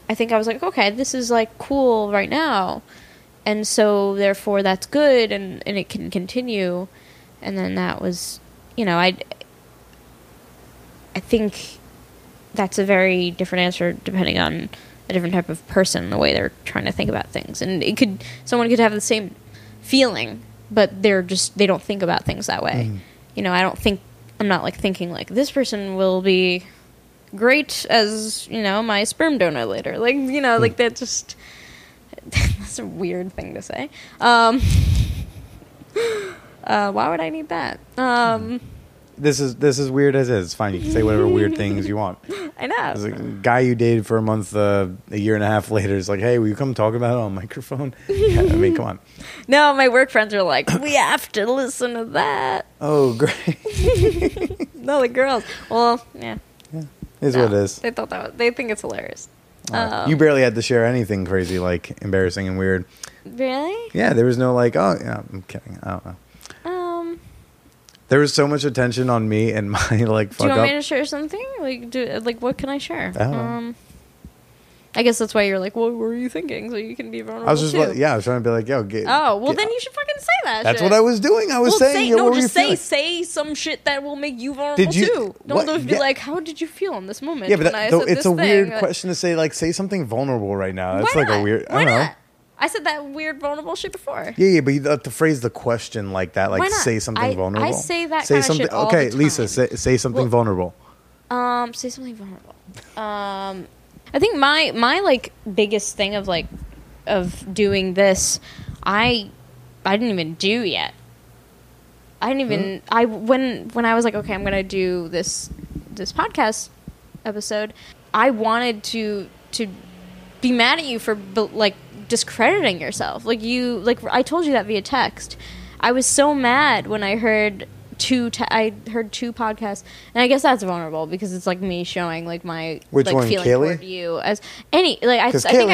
I was like, okay, this is like cool right now, and so therefore that's good, and it can continue. And then that was, you know, I think that's a very different answer depending on a different type of person, the way they're trying to think about things. And it could, someone could have the same feeling, but they're just, they don't think about things that way. Mm. You know, I'm not like thinking like this person will be great as, you know, my sperm donor later. Like, you know, like that just, that's a weird thing to say. Why would I need that? This is weird as is. It's fine. You can say whatever weird things you want. I know. There's a guy you dated for a month, a year and a half later, is like, hey, will you come talk about it on microphone? Yeah, I mean, come on. No, my work friends are like, we have to listen to that. Oh, great. No, the girls. Well, yeah. What it is. They thought they think it's hilarious. You barely had to share anything crazy, like embarrassing and weird. Really? Yeah, there was no like, oh, yeah, I'm kidding. I don't know. There was so much attention on me and my like fuck up. Do you want me to share something? Like, what can I share? I guess that's why you're like, what were you thinking? So you can be vulnerable. I was just too. Like, yeah, I was trying to be like, yo, get. Oh, well, then you should fucking say that. That's shit. What I was doing. I was saying, say, yo, no, what just were you say some shit that will make you vulnerable too. Don't just be like, how did you feel in this moment? Yeah, but it's a weird question to say. Like, say something vulnerable right now. That's like a weird. I don't know. I said that weird vulnerable shit before. Yeah, but you have to phrase the question like that. Like, say something vulnerable. I say that kind of shit all the time. Okay, Lisa, say something vulnerable. Say something vulnerable. I think my like biggest thing of like of doing this, I didn't even do yet. I didn't even I when I was like, okay, I'm gonna do this podcast episode. I wanted to be mad at you for like discrediting yourself. Like, you, like I told you that via text. I was so mad when I heard two podcasts, and I guess that's vulnerable because it's like me showing like my feeling toward you as any like I think Kaylee,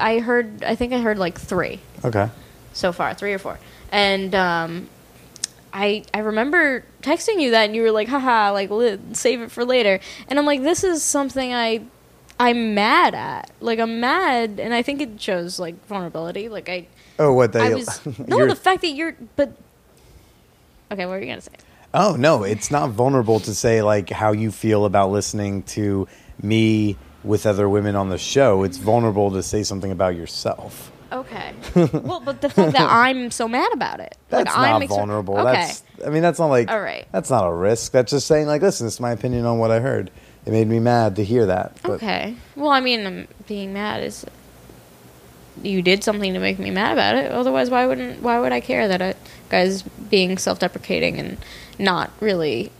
I heard like three. Okay. So far, 3 or 4. And I remember texting you that, and you were like, haha, like save it for later. And I'm like, this is something I'm mad at. Like, I'm mad, and I think it shows like vulnerability. Like, I the fact that you're okay, what were you gonna say? Oh no, it's not vulnerable to say like how you feel about listening to me with other women on the show. It's vulnerable to say something about yourself. Okay. Well, but the fact that I'm so mad about it. That's like, not vulnerable. Okay. That's not like, all right, that's not a risk. That's just saying like, listen, this is my opinion on what I heard. It made me mad to hear that. But. Okay. Well, I mean, being mad is, you did something to make me mad about it. Otherwise, why would I care that a guy's being self-deprecating and not really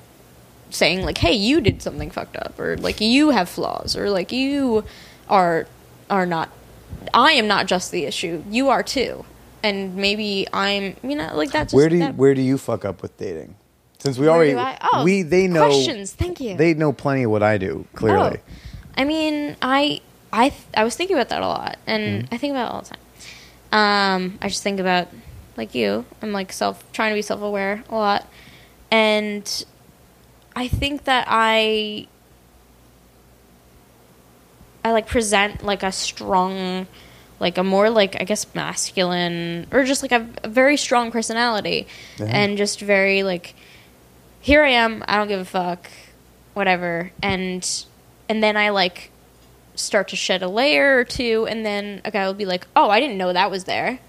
saying like, hey, you did something fucked up, or like you have flaws, or like you are not, I am not just the issue. You are too. And maybe I'm, you know, like that's just, where do you fuck up with dating? Since we already, they know questions. Thank you. They know plenty of what I do. Clearly, I mean, I was thinking about that a lot, and I think about it all the time. I just think about like you. I'm like trying to be self-aware a lot, and I think that I like present like a strong, like a more like, I guess, masculine, or just like a very strong personality, and just very like, here I am, I don't give a fuck, whatever. And then I, like, start to shed a layer or two, and then a guy will be like, oh, I didn't know that was there.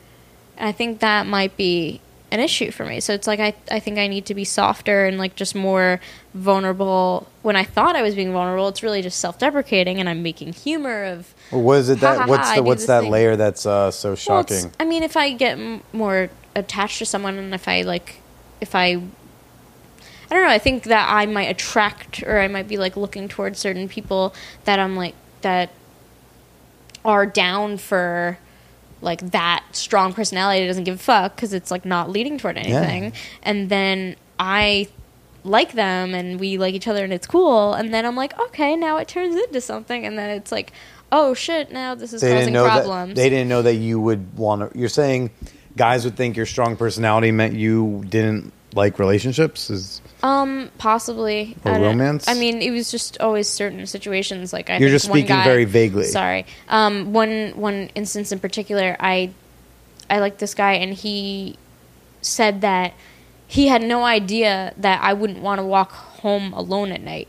And I think that might be an issue for me. So it's like I think I need to be softer and, like, just more vulnerable. When I thought I was being vulnerable, it's really just self-deprecating, and I'm making humor of, what's that layer that's so shocking? I mean, if I get more attached to someone, and I don't know, I think that I might attract, or I might be like looking towards certain people that I'm like, that are down for like that strong personality that doesn't give a fuck, because it's like not leading toward anything. And then I like them and we like each other and it's cool. And then I'm like, okay, now it turns into something. And then it's like, oh shit, now this is causing problems. They didn't know that you would want to. You're saying guys would think your strong personality meant you didn't like relationships? Possibly. Or romance? I mean, it was just always certain situations. Like, you're just speaking very vaguely. Sorry. One instance in particular, I liked this guy and he said that he had no idea that I wouldn't want to walk home alone at night.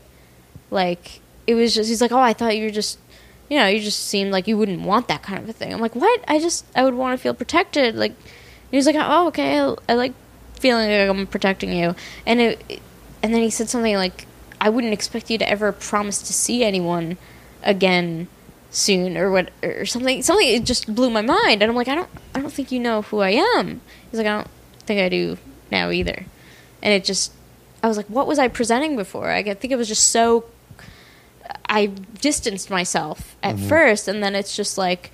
Like, it was just, he's like, oh, I thought you were just, you know, you just seemed like you wouldn't want that kind of a thing. I'm like, what? I would want to feel protected. Like, he was like, oh, okay, I like feeling like I'm protecting you. And then he said something like, I wouldn't expect you to ever promise to see anyone again soon or something. Something, it just blew my mind. And I'm like, I don't think you know who I am. He's like, I don't think I do now either. And it just, I was like, what was I presenting before? I think it was just so, I distanced myself at first, and then it's just like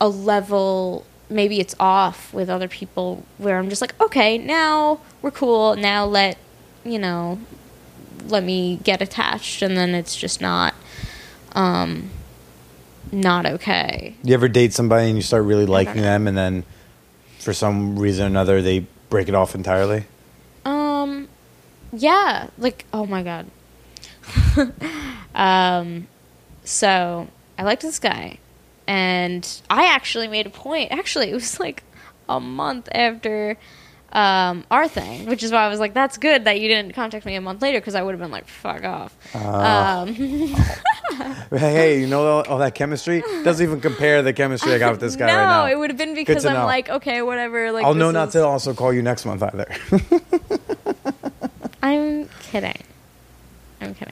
a level, maybe it's off with other people where I'm just like, okay, now we're cool. Now let me get attached. And then it's just not okay. You ever date somebody and you start really liking them and then for some reason or another they break it off entirely? Yeah. Like, oh my God. So I liked this guy and I actually made a point. Actually, it was like a month after our thing, which is why I was like, that's good that you didn't contact me a month later because I would have been like, fuck off. Hey, you know all that chemistry? Doesn't even compare the chemistry I got with this guy right now. No, it would have been because I'm like, okay, whatever. Like, I'll know not to also call you next month either. I'm kidding.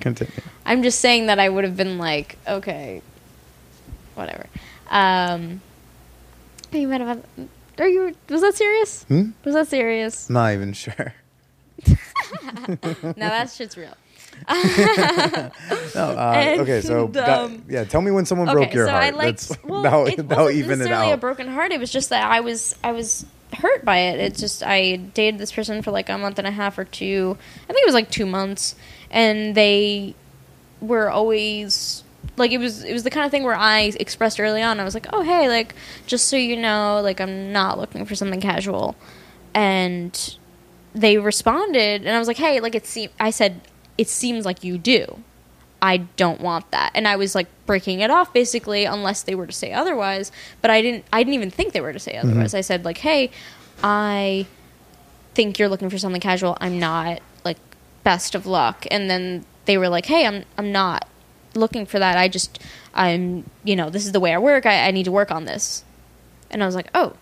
Continue. I'm just saying that I would have been like, okay, whatever. Are you mad about that? Was that serious? Was that serious? Not even sure. No, that shit's real. Okay, so tell me when someone broke your heart. It wasn't necessarily a broken heart. It was just that I was hurt by it. It's just I dated this person for like a month and a half or two. I think it was like 2 months, and they were always like it was the kind of thing where I expressed early on. I was like, oh hey, like just so you know, like I'm not looking for something casual, and they responded, and I was like, hey, like it seems like you do. I don't want that. And I was like breaking it off basically unless they were to say otherwise, but I didn't even think they were to say otherwise. I said like, hey, I think you're looking for something casual. I'm not, like, best of luck. And then they were like, hey, I'm not looking for that. I'm this is the way I work. I need to work on this. And I was like, oh,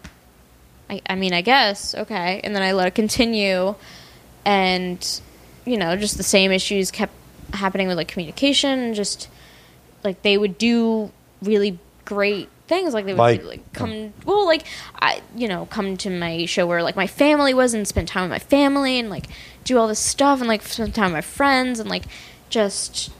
I mean, I guess. Okay. And then I let it continue, and just the same issues kept happening with, like, communication. Just, like, they would do really great things. Like, they would, come to my show where, like, my family was, and spend time with my family, and, like, do all this stuff, and, like, spend time with my friends, and, like, just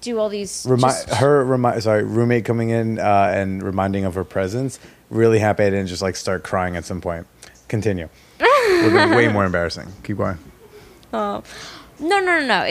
do all these... roommate coming in and reminding of her presence. Really happy I didn't just, like, start crying at some point. Continue. Would be way more embarrassing. Keep going. Oh, no.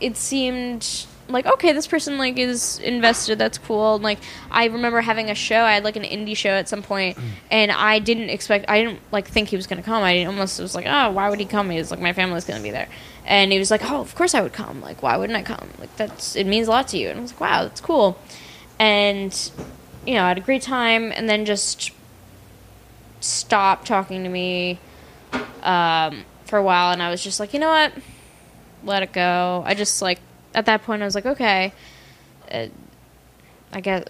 It seemed like, okay, this person, like, is invested. That's cool. And, like, I remember having a show. I had, like, an indie show at some point, and I didn't think he was going to come. I almost was like, oh, why would he come? He was like, my family's going to be there. And he was like, oh, of course I would come. Like, why wouldn't I come? Like, it means a lot to you. And I was like, wow, that's cool. And, I had a great time, and then just stopped talking to me. For a while, and I was just like, you know what, let it go. I just, like, at that point I was like, okay, I guess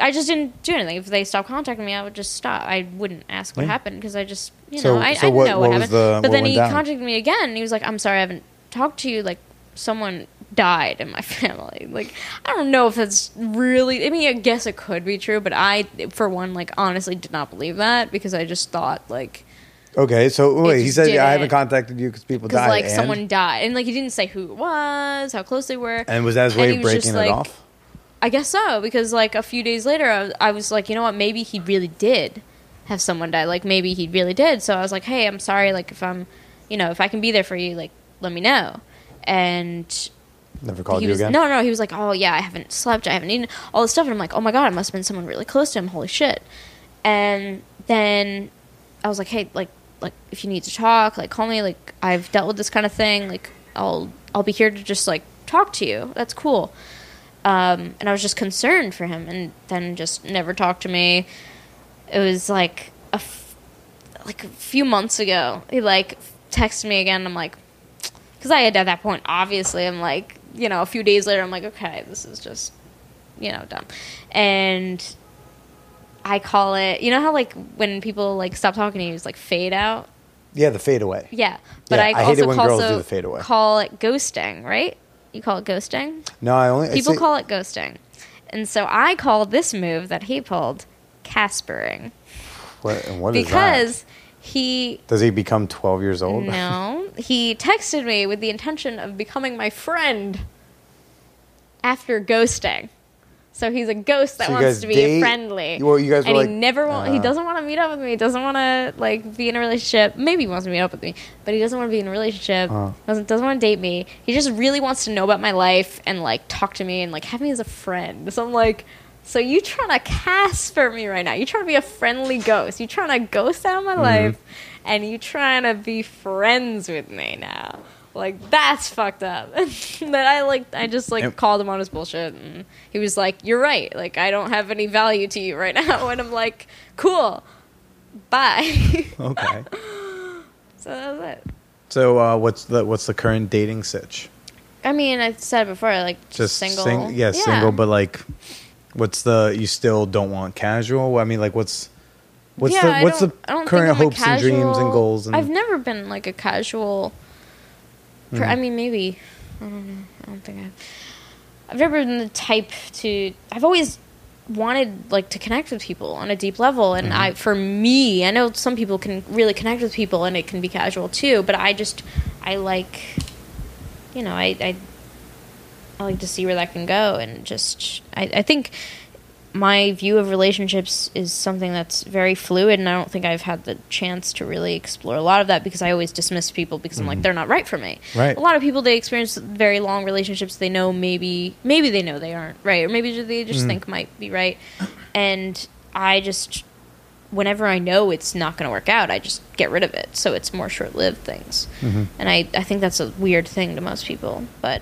I just didn't do anything. If they stopped contacting me, I would just stop. I wouldn't ask what happened, because I just I didn't know what happened. But then he contacted me again, and he was like, I'm sorry I haven't talked to you, like, someone died in my family. Like, I don't know if that's really, I mean, I guess it could be true, but I, for one, like, honestly did not believe that, because I just thought, like, okay, so wait, he said, I haven't contacted you because people died. Because, like, someone died. And, like, he didn't say who it was, how close they were. And was that his way of breaking it off? I guess so, because, like, a few days later, I was like, you know what, maybe he really did have someone die. Like, maybe he really did. So I was like, hey, I'm sorry, like, if I'm you know, if I can be there for you, like, let me know. And never called you again? No, he was like, oh, yeah, I haven't slept, I haven't eaten, all this stuff. And I'm like, oh, my God, it must have been someone really close to him. Holy shit. And then I was like, hey, like if you need to talk, like, call me. Like, I've dealt with this kind of thing. Like, I'll be here to just, like, talk to you. That's cool. And I was just concerned for him. And then just never talked to me. It was, like, a few months ago. He, like, texted me again. I'm like, because I had at that point, obviously, I'm like, you know, a few days later, I'm like, okay, this is just, you know, dumb. And I call it, you know how, like, when people, like, stop talking to you, it's like fade out? Yeah, the fade away. Yeah. But yeah, I hate it when girls do the fade away. Call it ghosting, right? You call it ghosting? No, people call it ghosting. And so I call this move that he pulled Caspering. What is that? Because does he become 12 years old? No. He texted me with the intention of becoming my friend after ghosting. So he's a ghost that wants to be friendly. Well, you guys were like, he doesn't want to meet up with me. He doesn't want to, like, be in a relationship. Maybe he wants to meet up with me, but he doesn't want to be in a relationship. Doesn't want to date me. He just really wants to know about my life and, like, talk to me and, like, have me as a friend. So I'm like, so you trying to Casper me right now? You trying to be a friendly ghost? You trying to ghost out my life, and you trying to be friends with me now? Like, that's fucked up. But I just called him on his bullshit, and he was like, "You're right. Like, I don't have any value to you right now." And I'm like, "Cool, bye." Okay. So that was it. So what's the current dating sitch? I mean, I said it before, like, just single. Single, but like. What's the? You still don't want casual? I mean, like, what's the current hopes and dreams and goals? And I've never been like a casual. I mean, maybe I don't know. I don't think I've never been the type to. I've always wanted, like, to connect with people on a deep level, and I know some people can really connect with people, and it can be casual too. But I like to see where that can go, and just I think my view of relationships is something that's very fluid, and I don't think I've had the chance to really explore a lot of that because I always dismiss people because I'm like, they're not right for me. Right. A lot of people, they experience very long relationships. They know maybe they know they aren't right, or maybe they just think might be right. And I just, whenever I know it's not going to work out, I just get rid of it. So it's more short-lived things. Mm-hmm. And I think that's a weird thing to most people. But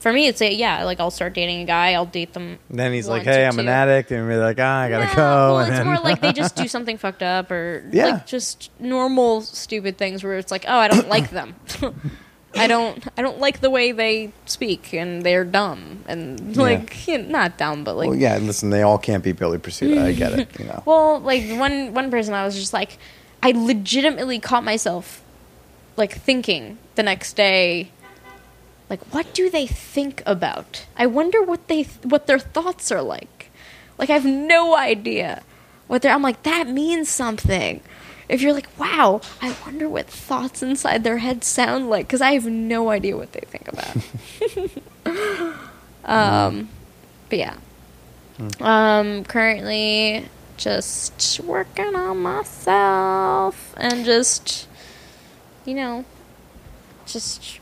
for me, it's I'll start dating a guy, I'll date them. And then he's like, hey, I'm an addict. And we're like, I got to go. Well, and it's more like they just do something fucked up, or like just normal stupid things where it's like, oh, I don't like them. I don't like the way they speak, and they're dumb, and not dumb, but like. Well, yeah, listen, they all can't be Billy Procida. I get it, you know. Well, like one person, I was just like, I legitimately caught myself, like, thinking the next day, like, what do they think about? I wonder what their thoughts are like. Like, I have no idea what I'm like, that means something. If you're like, wow, I wonder what thoughts inside their head sound like, because I have no idea what they think about. But yeah. Currently just working on myself, and just, you know, just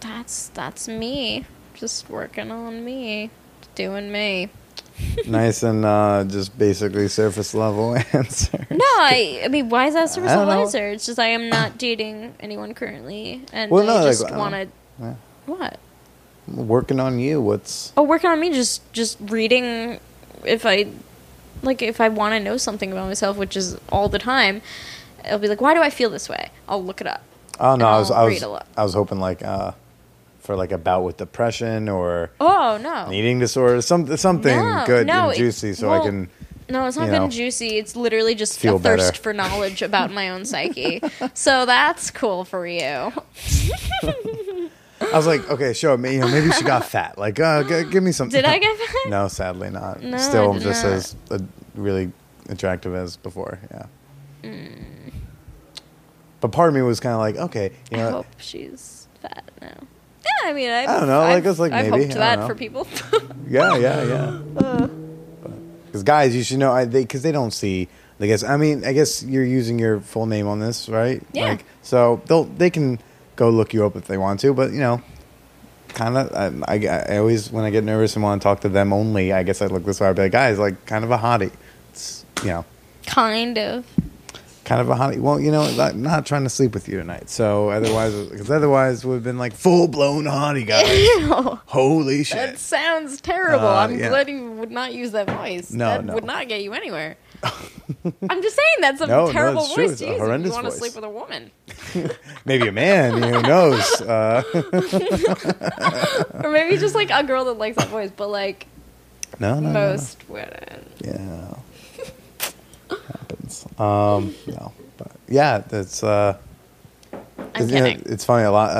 that's me. Just working on me, doing me. Nice and just basically surface level answer. No, I mean, why is that surface level answer? It's just I am not dating anyone currently, and what? Working on you. Working on me. Just reading if I want to know something about myself, which is all the time. I'll be like, why do I feel this way? I'll look it up. Oh no, I was hoping like. For like a bout with depression or eating disorder, something and juicy, I can. No, it's not good and juicy. It's literally just a thirst for knowledge about my own psyche. So that's cool for you. I was like, okay, sure, maybe she got fat. Like, give me something. Did I get fat? No, sadly not. No, still just not. As really attractive as before. Yeah. But part of me was kind of like, okay, you know, I hope she's fat now. Yeah, I mean, I don't know. I've hoped that for people. Yeah. Because guys, you should know, because they don't see I guess. I mean, I guess you're using your full name on this, right? Yeah. Like, so they can go look you up if they want to, but you know, kind of. I always, when I get nervous and want to talk to them only, I guess I look this way. I'd be like, guys, like kind of a hottie. It's, you know. Kind of a hottie. Well, you know, I'm not trying to sleep with you tonight. So otherwise we've been like full blown hottie guys. Ew. Holy shit. That sounds terrible. I'm glad you would not use that voice. No, would not get you anywhere. I'm just saying that's a terrible voice. True. It's a horrendous voice. You want to sleep with a woman. Maybe a man. Who knows? Or maybe just like a girl that likes that voice, but like most women. Yeah. Happens. No, but yeah, that's. I'm kidding. It's funny. A lot.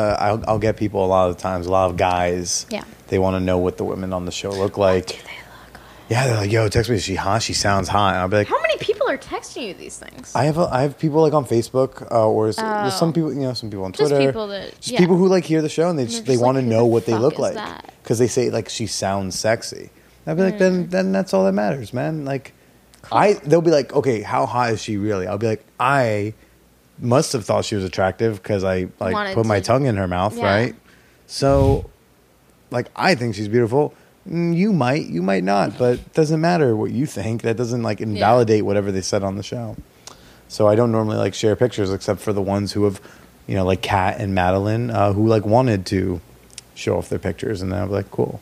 I'll get people a lot of times. A lot of guys. Yeah. They want to know what the women on the show look like. What do they look like? Yeah, they're like, "Yo, text me. Is she hot? She sounds hot." And I'll be like, "How many people are texting you these things?" I have people like on Facebook or there's some people. You know, some people on Twitter. Just people that. Just people who like hear the show and they want to know what they look like because they say like she sounds sexy. And I'll be like, then that's all that matters, man. Like. They'll be like, okay, how hot is she really? I'll be like, I must have thought she was attractive because I put my tongue in her mouth, right? So, like, I think she's beautiful. You might not, but it doesn't matter what you think. That doesn't like invalidate whatever they said on the show. So I don't normally like share pictures except for the ones who have, you know, like Kat and Madeline, who like wanted to show off their pictures, and then I'll be like, cool.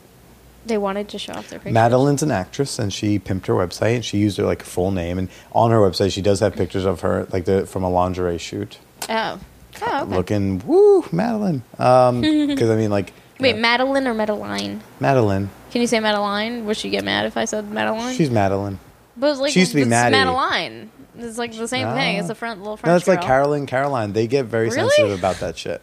They wanted to show off their pictures. Madeline's an actress, and she pimped her website, and she used her like full name. And on her website, she does have pictures of her, like from a lingerie shoot. Oh, okay. Looking, woo, Madeline. Because I mean, like, wait, Madeline or Madeline? Madeline. Can you say Madeline? Would she get mad if I said Madeline? She's Madeline. But it's like she used to be Madeline. It's like the same thing. It's a little French. No, it's girl. Like Caroline. They get very sensitive about that shit.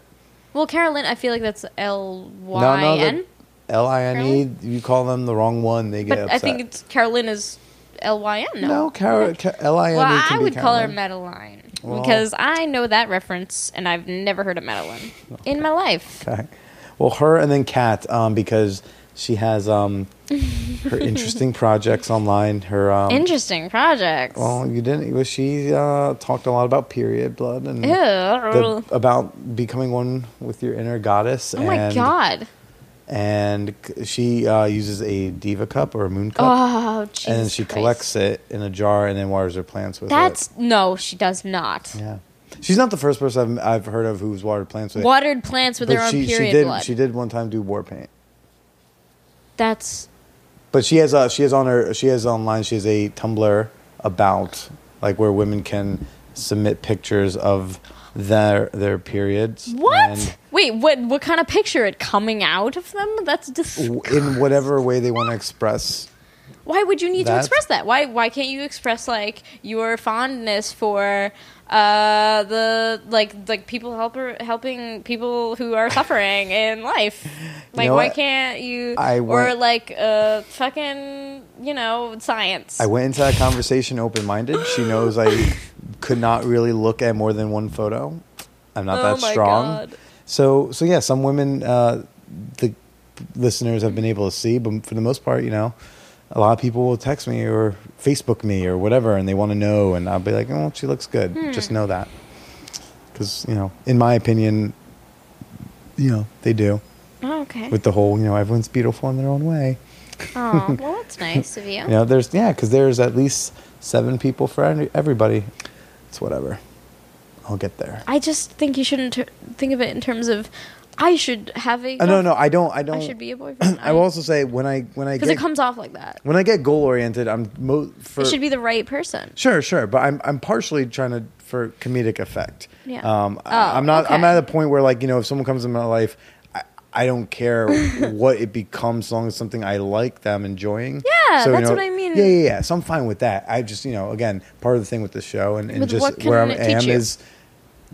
Well, Caroline, I feel like that's L-Y-N. No, L-I-N-E, you call them the wrong one, they get upset. I think it's Caroline is L-Y-N, no? No, L-I-N-E well, I would call her Madeline, because I know that reference, and I've never heard of Madeline in my life. Okay. Well, her and then Kat, because she has her interesting projects online. Her interesting projects? Well, you didn't. Well, she talked a lot about period blood and about becoming one with your inner goddess. Oh, my God. And she uses a diva cup or a moon cup. Oh, Jesus And then she Christ. Collects it in a jar and then waters her plants with it. No, she does not. Yeah. She's not the first person I've heard of who's watered plants with. Watered plants with their own period blood. She did one time do war paint. That's... But she has online a Tumblr about like where women can submit pictures of... Their periods. What? Wait, what kind of picture? It coming out of them? That's disgusting. In whatever way they want to express. Why would you need to express that? Why can't you express like your fondness for the people helping people who are suffering in life? Like, you know, why can't you? Science. I went into that conversation open-minded. She knows I could not really look at more than one photo. I'm not that strong. God. So yeah, some women the listeners have been able to see, but for the most part, you know, a lot of people will text me or Facebook me or whatever, and they want to know, and I'll be like, oh, she looks good. Just know that. Because, you know, in my opinion, you know, they do. Oh, okay. With the whole, you know, everyone's beautiful in their own way. Oh, well, that's nice of you. You know, because there's at least 7 people for everybody. It's whatever. I'll get there. I just think you shouldn't think of it in terms of I should have a... No, I don't. I should be a boyfriend. I will also say when I because it comes off like that. When I get goal oriented, it should be the right person. Sure, but I'm partially trying to for comedic effect. Yeah. I'm not. Okay. I'm at a point where like, you know, if someone comes in my life, I don't care what it becomes, as long as something I like that I'm enjoying. Yeah, so, that's what I mean. Yeah. So I'm fine with that. I just, you know, again, part of the thing with the show and just where I am is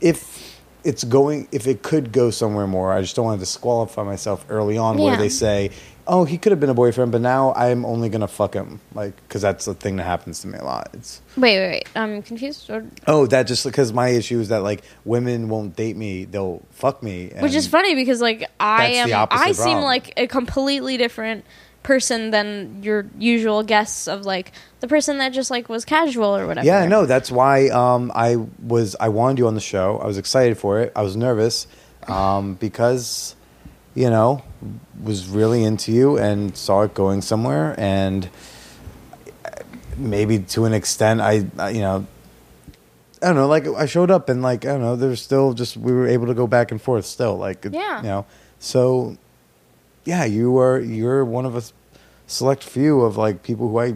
if it's going, if it could go somewhere more, I just don't want to disqualify myself early on where they say, oh, he could have been a boyfriend, but now I'm only going to fuck him. Like, because that's the thing that happens to me a lot. It's, wait. I'm confused. That just because my issue is that, like, women won't date me. They'll fuck me. Which is funny because, like, I seem like a completely different person than your usual guests of like the person that just like was casual or whatever. Yeah, no, that's why I wanted you on the show. I was excited for it. I was nervous because, you know, was really into you and saw it going somewhere, and maybe to an extent I don't know, like I showed up and like, I don't know, there's still just, we were able to go back and forth still, like, yeah. You know, so yeah, you're one of a select few of like people who I.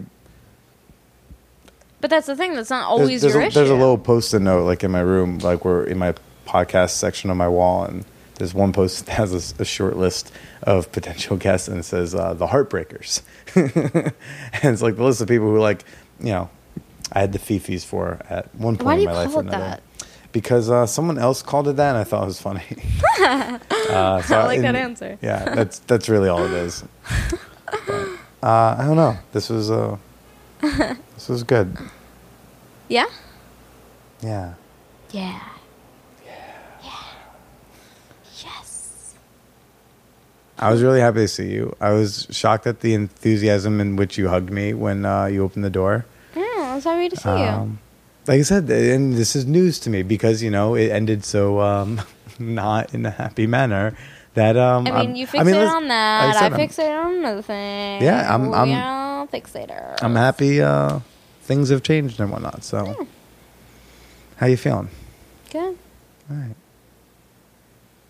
But that's the thing. That's not always your issue. There's a little post-it note like in my room, like we're in my podcast section on my wall, and there's one post that has a short list of potential guests, and it says the Heartbreakers, and it's like the list of people who, like, you know, I had the fifis for at one point in my life. Why do you call it that? Because someone else called it that, and I thought it was funny. So I like that answer. Yeah, that's really all it is. But, I don't know. This was good. Yeah? Yeah. Yeah. Yeah. Yeah. Yes. I was really happy to see you. I was shocked at the enthusiasm in which you hugged me when you opened the door. I was happy to see you. Like I said, and this is news to me because, you know, it ended so not in a happy manner. That you fixated on that. Like I fixated on another thing. Yeah, I'm fixator. I'm happy. Things have changed and whatnot. So, yeah. How you feeling? Good. All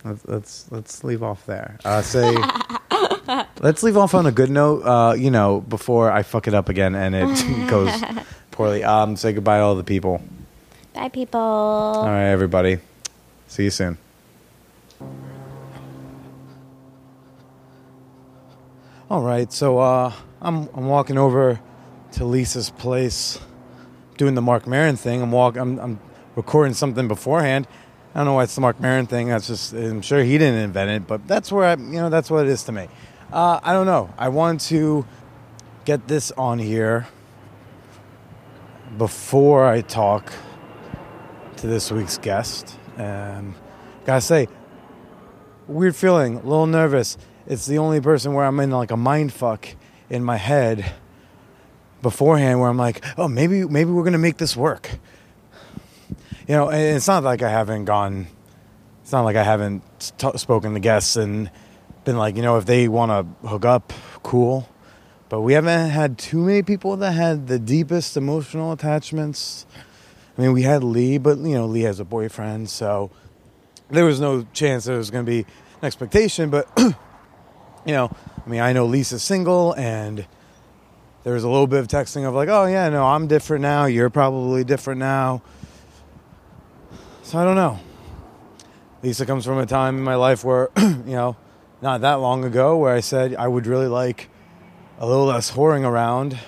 right. Let's leave off there. Let's leave off on a good note. You know, before I fuck it up again and it goes poorly. Say goodbye to all the people. Bye, people. All right, everybody. See you soon. All right, so I'm walking over to Lisa's place, doing the Mark Maron thing. I'm recording something beforehand. I don't know why it's the Mark Maron thing. That's just, I'm sure he didn't invent it, but that's where that's what it is to me. I don't know. I wanted to get this on here before I talk to this week's guest. Gotta say, weird feeling, a little nervous. It's the only person where I'm in like a mind fuck in my head beforehand where I'm like, oh, maybe we're going to make this work. You know, and it's not like I haven't gone, it's not like I haven't spoken to guests and been like, you know, if they want to hook up, cool. But we haven't had too many people that had the deepest emotional attachments. I mean, we had Lee, but, you know, Lee has a boyfriend, so there was no chance there was going to be an expectation, but... You know, I mean, I know Lisa's single, and there was a little bit of texting of like, oh, yeah, no, I'm different now. You're probably different now. So I don't know. Lisa comes from a time in my life where, not that long ago, where I said I would really like a little less whoring around.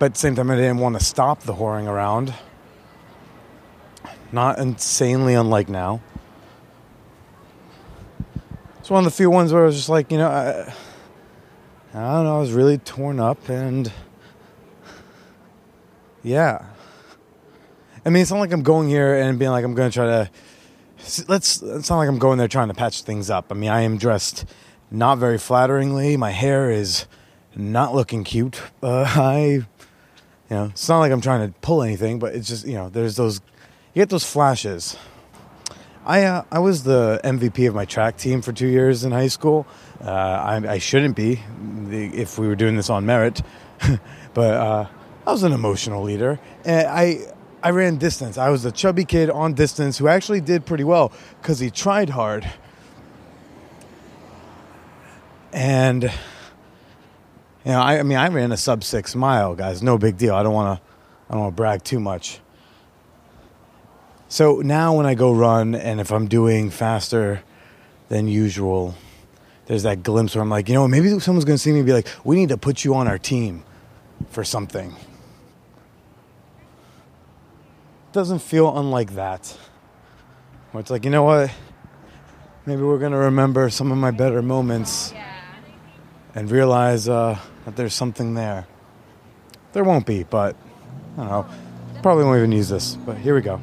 But at the same time, I didn't want to stop the whoring around. Not insanely unlike now. It's one of the few ones where I was just like, I don't know, I was really torn up, and yeah. I mean, it's not like I'm going here and being like, I'm going to try to, it's not like I'm going there trying to patch things up. I mean, I am dressed not very flatteringly. My hair is not looking cute. It's not like I'm trying to pull anything, but it's just, there's those, you get those flashes. I was the MVP of my track team for 2 years in high school. I shouldn't be if we were doing this on merit, but I was an emotional leader. And I ran distance. I was the chubby kid on distance who actually did pretty well because he tried hard. And I ran a sub 6 mile, guys. No big deal. I don't want to brag too much. So now when I go run, and if I'm doing faster than usual, there's that glimpse where I'm like, maybe someone's going to see me and be like, we need to put you on our team for something. Doesn't feel unlike that. Where it's like, you know what? Maybe we're going to remember some of my better moments and realize that there's something there. There won't be, but I don't know. Probably won't even use this, but here we go.